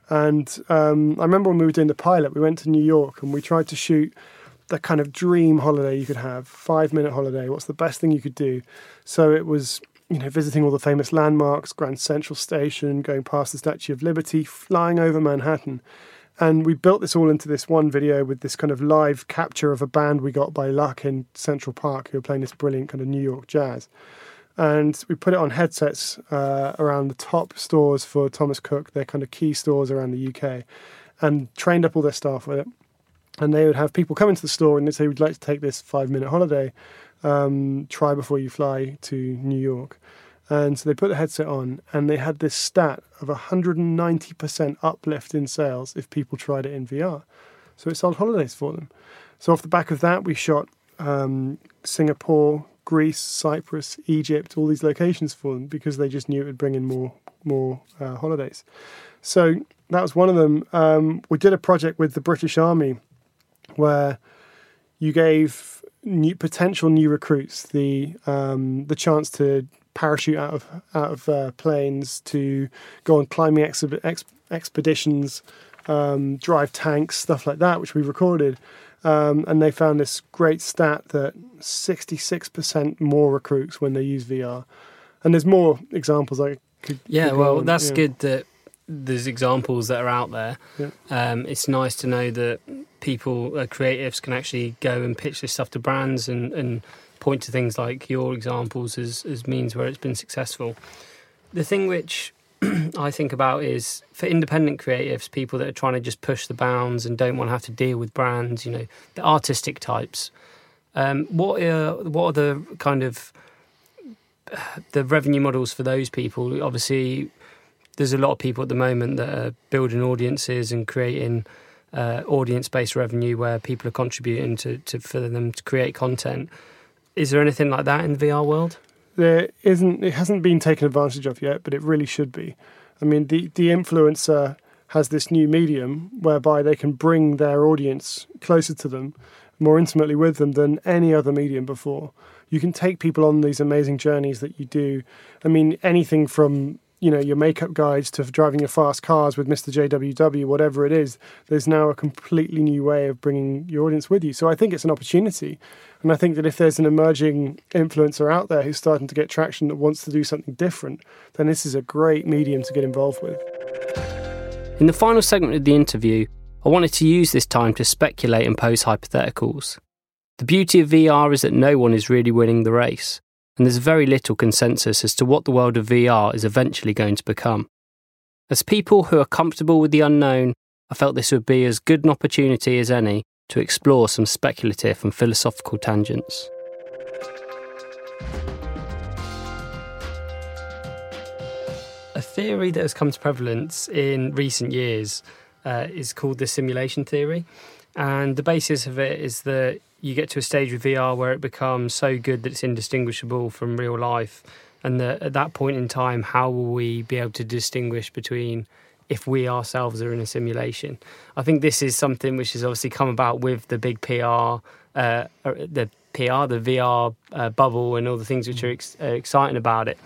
And I remember when we were doing the pilot, we went to New York and we tried to shoot the kind of dream holiday you could have, 5-minute holiday, what's the best thing you could do? So it was visiting all the famous landmarks, Grand Central Station, going past the Statue of Liberty, flying over Manhattan. And we built this all into this one video with this kind of live capture of a band we got by luck in Central Park who were playing this brilliant kind of New York jazz. And we put it on headsets around the top stores for Thomas Cook, their kind of key stores around the UK, and trained up all their staff with it. And they would have people come into the store and they'd say, we'd like to take this 5-minute holiday. Try Before You Fly to New York. And so they put the headset on and they had this stat of 190% uplift in sales if people tried it in VR. So it sold holidays for them. So off the back of that, we shot Singapore, Greece, Cyprus, Egypt, all these locations for them because they just knew it would bring in more holidays. So that was one of them. We did a project with the British Army where you gave potential new recruits the chance to parachute out of planes, to go on climbing expeditions, drive tanks, stuff like that, which we recorded. And they found this great stat that 66% more recruits when they use VR. And there's more examples I could... Yeah, well, that's good that there's examples that are out there. Yeah. It's nice to know that people, creatives, can actually go and pitch this stuff to brands and point to things like your examples as means where it's been successful. The thing which I think about is for independent creatives, people that are trying to just push the bounds and don't want to have to deal with brands, you know, the artistic types. What are the kind of the revenue models for those people? Obviously, there's a lot of people at the moment that are building audiences and creating audience-based revenue where people are contributing to for them to create content. Is there anything like that in the VR world? There isn't. It hasn't been taken advantage of yet, but it really should be. I mean, the influencer has this new medium whereby they can bring their audience closer to them, more intimately with them than any other medium before. You can take people on these amazing journeys that you do. I mean, anything from, you know, your makeup guides to driving your fast cars with Mr. JWW, whatever it is, there's now a completely new way of bringing your audience with you. So I think it's an opportunity. And I think that if there's an emerging influencer out there who's starting to get traction that wants to do something different, then this is a great medium to get involved with. In the final segment of the interview, I wanted to use this time to speculate and pose hypotheticals. The beauty of VR is that no one is really winning the race, and there's very little consensus as to what the world of VR is eventually going to become. As people who are comfortable with the unknown, I felt this would be as good an opportunity as any to explore some speculative and philosophical tangents. A theory that has come to prevalence in recent years is called the simulation theory, and the basis of it is that you get to a stage with VR where it becomes so good that it's indistinguishable from real life, and that at that point in time, how will we be able to distinguish between if we ourselves are in a simulation? I think this is something which has obviously come about with the big VR bubble and all the things which are exciting about it.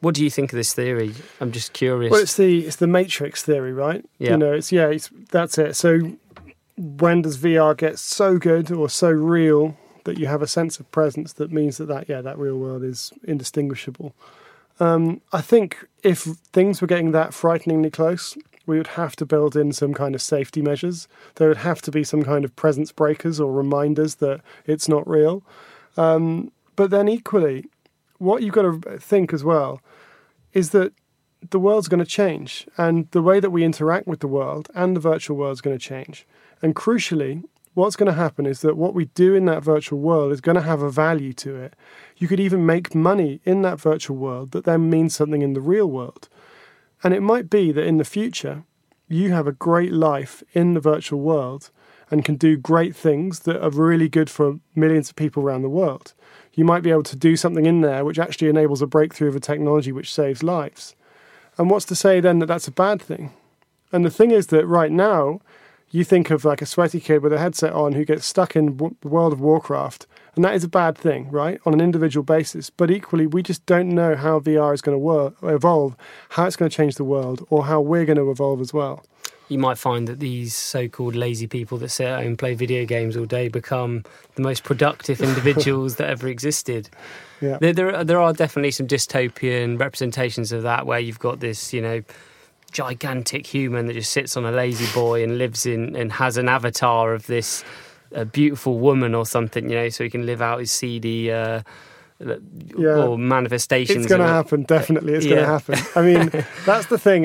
What do you think of this theory? I'm just curious. Well, it's the matrix theory, right? Yeah. You know, that's it. So when does VR get so good or so real that you have a sense of presence that means that real world is indistinguishable? I think if things were getting that frighteningly close, we would have to build in some kind of safety measures. There would have to be some kind of presence breakers or reminders that it's not real. But then equally, what you've got to think as well is that the world's going to change, and the way that we interact with the world and the virtual world is going to change. And crucially, what's going to happen is that what we do in that virtual world is going to have a value to it. You could even make money in that virtual world that then means something in the real world. And it might be that in the future, you have a great life in the virtual world and can do great things that are really good for millions of people around the world. You might be able to do something in there which actually enables a breakthrough of a technology which saves lives. And what's to say then that that's a bad thing? And the thing is that right now, you think of like a sweaty kid with a headset on who gets stuck in the World of Warcraft, and that is a bad thing, right, on an individual basis. But equally, we just don't know how VR is going to evolve, how it's going to change the world, or how we're going to evolve as well. You might find that these so-called lazy people that sit at home and play video games all day become the most productive individuals that ever existed. Yeah. There are definitely some dystopian representations of that where you've got this, you know, gigantic human that just sits on a lazy boy and lives in and has an avatar of this beautiful woman or something, you know, so he can live out his seedy or manifestations. It's going to happen, definitely. It's going to happen. I mean, that's the thing.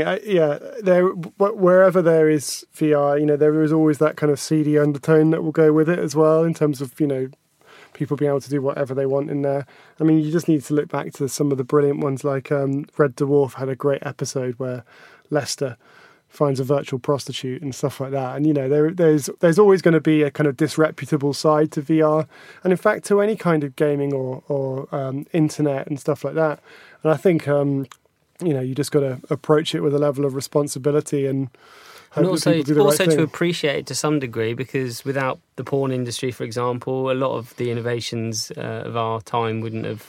Wherever there is VR, you know, there is always that kind of seedy undertone that will go with it as well in terms of, you know, people being able to do whatever they want in there. I mean, you just need to look back to some of the brilliant ones like Red Dwarf had a great episode where Lester finds a virtual prostitute and stuff like that. And, you know, there's always going to be a kind of disreputable side to VR and, in fact, to any kind of gaming or internet and stuff like that. And I think, you know, you just got to approach it with a level of responsibility and also to appreciate it to some degree, because without the porn industry, for example, a lot of the innovations of our time wouldn't have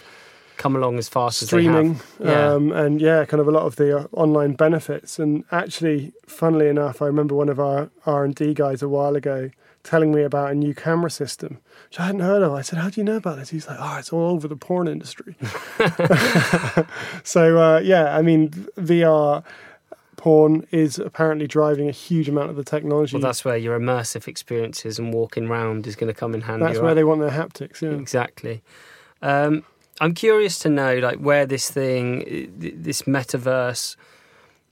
come along as fast as streaming, they have. Kind of a lot of the online benefits. And actually, funnily enough, I remember one of our R&D guys a while ago telling me about a new camera system, which I hadn't heard of. I said, how do you know about this? He's like, oh, it's all over the porn industry. So, yeah, I mean, VR porn is apparently driving a huge amount of the technology. Well, that's where your immersive experiences and walking around is going to come in handy. That's where they want their haptics, yeah. Exactly. I'm curious to know, like, where this thing, this metaverse,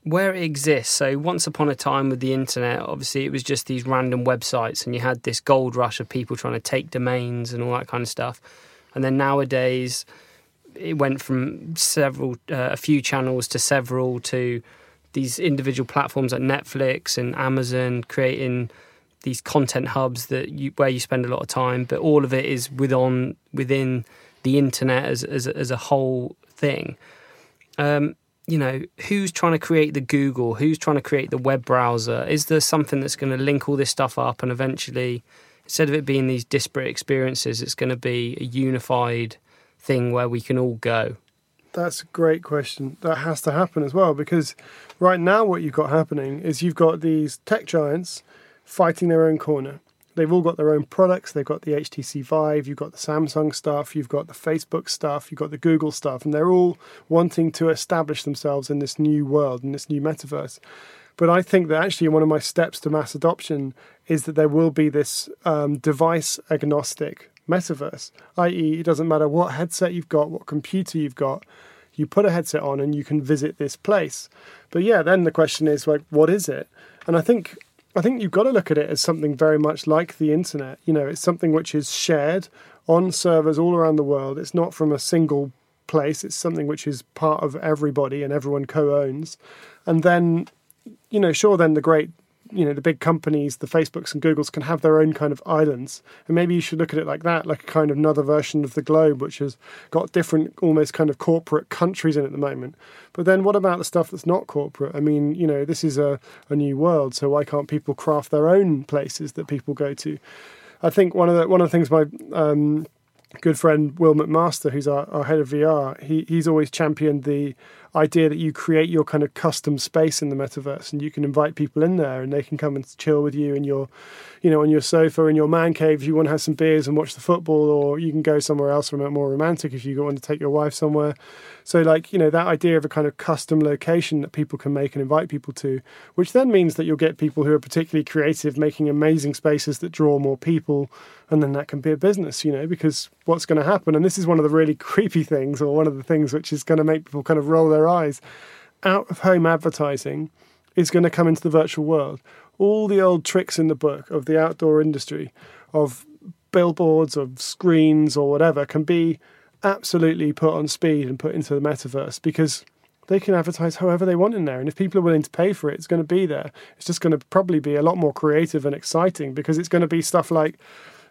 where it exists. So once upon a time with the internet, obviously it was just these random websites and you had this gold rush of people trying to take domains and all that kind of stuff. And then nowadays it went from a few channels to several to these individual platforms like Netflix and Amazon creating these content hubs that where you spend a lot of time, but all of it is within the internet as a whole thing. You know, who's trying to create the Google? Who's trying to create the web browser? Is there something that's going to link all this stuff up and eventually, instead of it being these disparate experiences, it's going to be a unified thing where we can all go? That's a great question. That has to happen as well, because right now what you've got happening is you've got these tech giants fighting their own corner. They've all got their own products. They've got the HTC Vive, you've got the Samsung stuff, you've got the Facebook stuff, you've got the Google stuff, and they're all wanting to establish themselves in this new world, in this new metaverse. But I think that actually one of my steps to mass adoption is that there will be this device-agnostic metaverse, i.e. it doesn't matter what headset you've got, what computer you've got, you put a headset on and you can visit this place. But yeah, then the question is, like, what is it? And I think you've got to look at it as something very much like the internet. You know, it's something which is shared on servers all around the world. It's not from a single place. It's something which is part of everybody and everyone co-owns. And then, you know, sure, then the great, you know, the big companies, the Facebooks and Googles can have their own kind of islands. And maybe you should look at it like that, like a kind of another version of the globe, which has got different almost kind of corporate countries in at the moment. But then what about the stuff that's not corporate? I mean, you know, this is a new world, so why can't people craft their own places that people go to? I think one of the things my good friend Will McMaster, who's our head of VR, he's always championed the idea that you create your kind of custom space in the metaverse, and you can invite people in there and they can come and chill with you in your, you know, on your sofa in your man cave if you want to have some beers and watch the football, or you can go somewhere else more romantic if you want to take your wife somewhere. So, like, you know, that idea of a kind of custom location that people can make and invite people to, which then means that you'll get people who are particularly creative making amazing spaces that draw more people, and then that can be a business, you know, because what's going to happen, and this is one of the really creepy things, or one of the things which is going to make people kind of roll their eyes, out-of-home advertising is going to come into the virtual world. All the old tricks in the book of the outdoor industry, of billboards, of screens or whatever, can be absolutely put on speed and put into the metaverse, because they can advertise however they want in there. And if people are willing to pay for it, it's going to be there. It's just going to probably be a lot more creative and exciting, because it's going to be stuff like,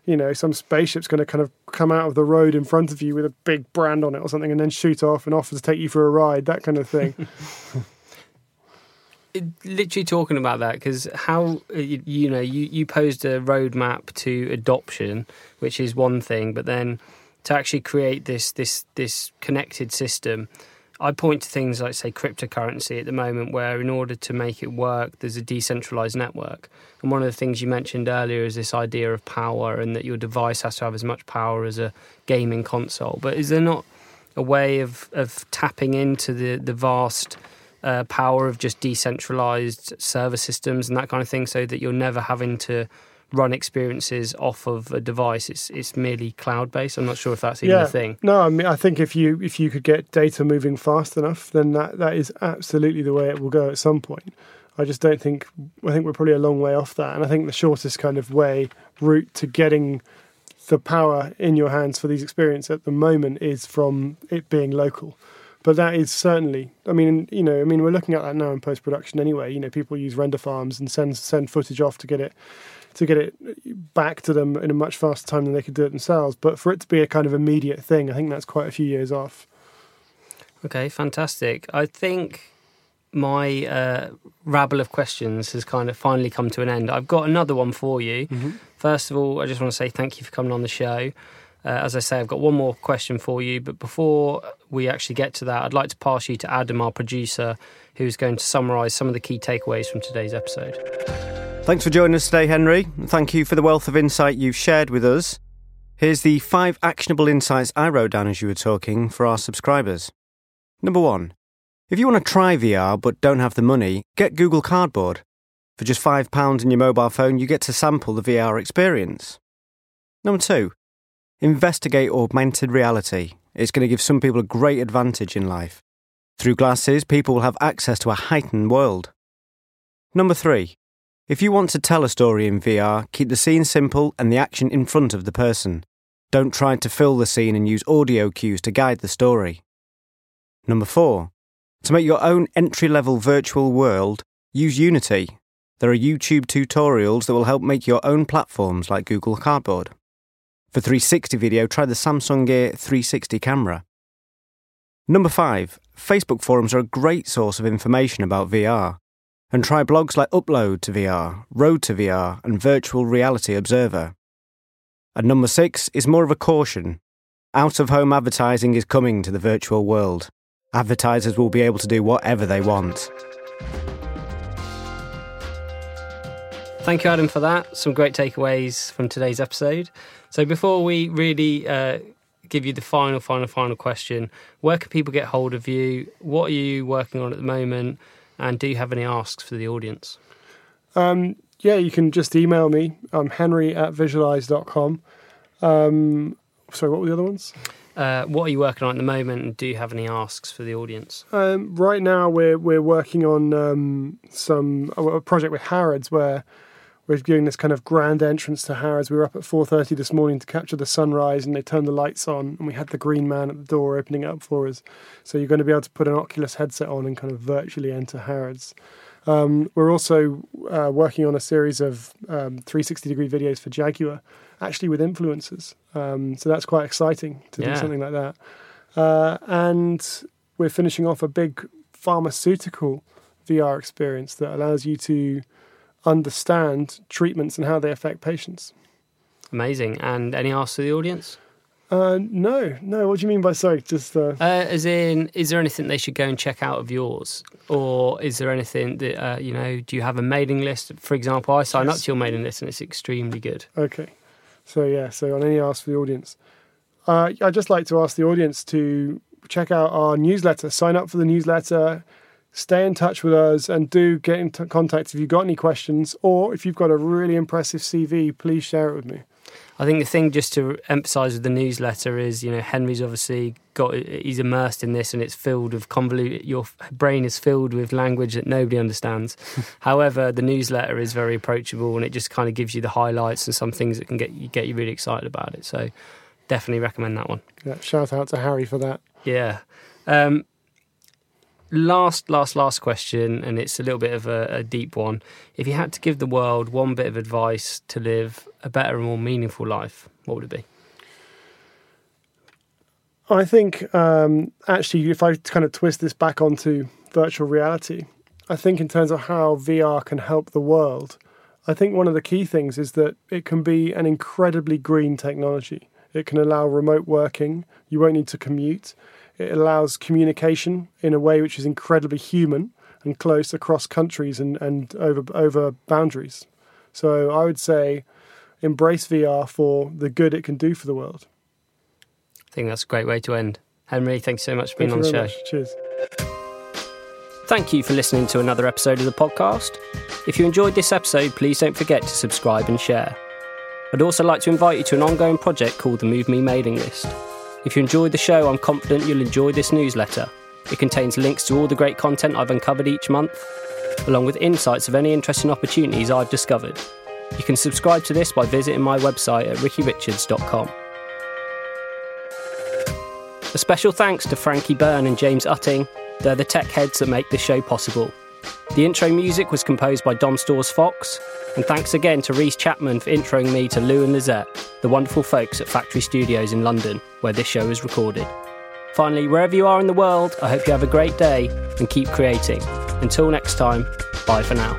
you know, some spaceship's going to kind of come out of the road in front of you with a big brand on it or something, and then shoot off and offer to take you for a ride, that kind of thing. Literally talking about that, because how, you know, you posed a roadmap to adoption, which is one thing, but then to actually create this connected system, I point to things like, say, cryptocurrency at the moment, where in order to make it work, there's a decentralized network. And one of the things you mentioned earlier is this idea of power, and that your device has to have as much power as a gaming console. But is there not a way of tapping into the vast power of just decentralized server systems and that kind of thing, so that you're never having to run experiences off of a device? It's merely cloud-based. I'm not sure if that's even a thing. No, I mean, I think if you could get data moving fast enough, then that is absolutely the way it will go at some point. I think we're probably a long way off that. And I think the shortest kind of route to getting the power in your hands for these experiences at the moment is from it being local. But that is certainly, I mean, we're looking at that now in post-production anyway. You know, people use render farms and send footage off to get it back to them in a much faster time than they could do it themselves. But for it to be a kind of immediate thing, I think that's quite a few years off. Okay, fantastic. I think my rabble of questions has kind of finally come to an end. I've got another one for you. Mm-hmm. First of all, I just want to say thank you for coming on the show. As I say, I've got one more question for you, but before we actually get to that, I'd like to pass you to Adam, our producer, who's going to summarise some of the key takeaways from today's episode. Thanks for joining us today, Henry. Thank you for the wealth of insight you've shared with us. Here's the 5 actionable insights I wrote down as you were talking for our subscribers. Number 1. If you want to try VR but don't have the money, get Google Cardboard. For just £5 in your mobile phone, you get to sample the VR experience. Number 2. Investigate augmented reality. It's going to give some people a great advantage in life. Through glasses, people will have access to a heightened world. Number 3. If you want to tell a story in VR, keep the scene simple and the action in front of the person. Don't try to fill the scene and use audio cues to guide the story. Number 4. To make your own entry-level virtual world, use Unity. There are YouTube tutorials that will help make your own platforms like Google Cardboard. For 360 video, try the Samsung Gear 360 camera. Number 5. Facebook forums are a great source of information about VR. And try blogs like Upload to VR, Road to VR, and Virtual Reality Observer. And number 6 is more of a caution. Out-of-home advertising is coming to the virtual world. Advertisers will be able to do whatever they want. Thank you, Adam, for that. Some great takeaways from today's episode. So before we really give you the final question, where can people get hold of you? What are you working on at the moment? And do you have any asks for the audience? Yeah, you can just email me. I'm henry@visualize.com. Sorry, what were the other ones? What are you working on at the moment, and do you have any asks for the audience? Right now, we're working on a project with Harrods where we're doing this kind of grand entrance to Harrods. We were up at 4:30 this morning to capture the sunrise, and they turned the lights on, and we had the green man at the door opening it up for us. So you're going to be able to put an Oculus headset on and kind of virtually enter Harrods. We're also working on a series of 360-degree videos for Jaguar, actually with influencers. So that's quite exciting to do something like that. And we're finishing off a big pharmaceutical VR experience that allows you to understand treatments and how they affect patients. Amazing. And any asks to the audience? No. What do you mean by sorry? As in, is there anything they should go and check out of yours? Or is there anything that, do you have a mailing list? For example, I sign up to your mailing list and it's extremely good. Okay. So on any ask for the audience. I'd just like to ask the audience to check out our newsletter, sign up for the newsletter, stay in touch with us, and do get in contact if you've got any questions, or if you've got a really impressive CV, please share it with me. I think the thing just to emphasise with the newsletter is, Henry's obviously he's immersed in this, and it's filled with your brain is filled with language that nobody understands. However, the newsletter is very approachable, and it just kind of gives you the highlights and some things that can get you really excited about it. So definitely recommend that one. Yeah, shout out to Harry for that. Yeah. Last question, and it's a little bit of a deep one. If you had to give the world one bit of advice to live a better and more meaningful life, what would it be? I think, actually, if I kind of twist this back onto virtual reality, I think in terms of how VR can help the world, I think one of the key things is that it can be an incredibly green technology. It can allow remote working. You won't need to commute. It allows communication in a way which is incredibly human and close across countries and over boundaries. So I would say embrace VR for the good it can do for the world. I think that's a great way to end. Henry, thanks so much for being on the show. Cheers. Thank you for listening to another episode of the podcast. If you enjoyed this episode, please don't forget to subscribe and share. I'd also like to invite you to an ongoing project called the Move Me mailing list. If you enjoyed the show, I'm confident you'll enjoy this newsletter. It contains links to all the great content I've uncovered each month, along with insights of any interesting opportunities I've discovered. You can subscribe to this by visiting my website at rickyrichards.com. A special thanks to Frankie Byrne and James Utting. They're the tech heads that make this show possible. The intro music was composed by Dom Stores Fox, and thanks again to Rhys Chapman for introing me to Lou and Lizette, the wonderful folks at Factory Studios in London, where this show is recorded. Finally, wherever you are in the world, I hope you have a great day and keep creating. Until next time, bye for now.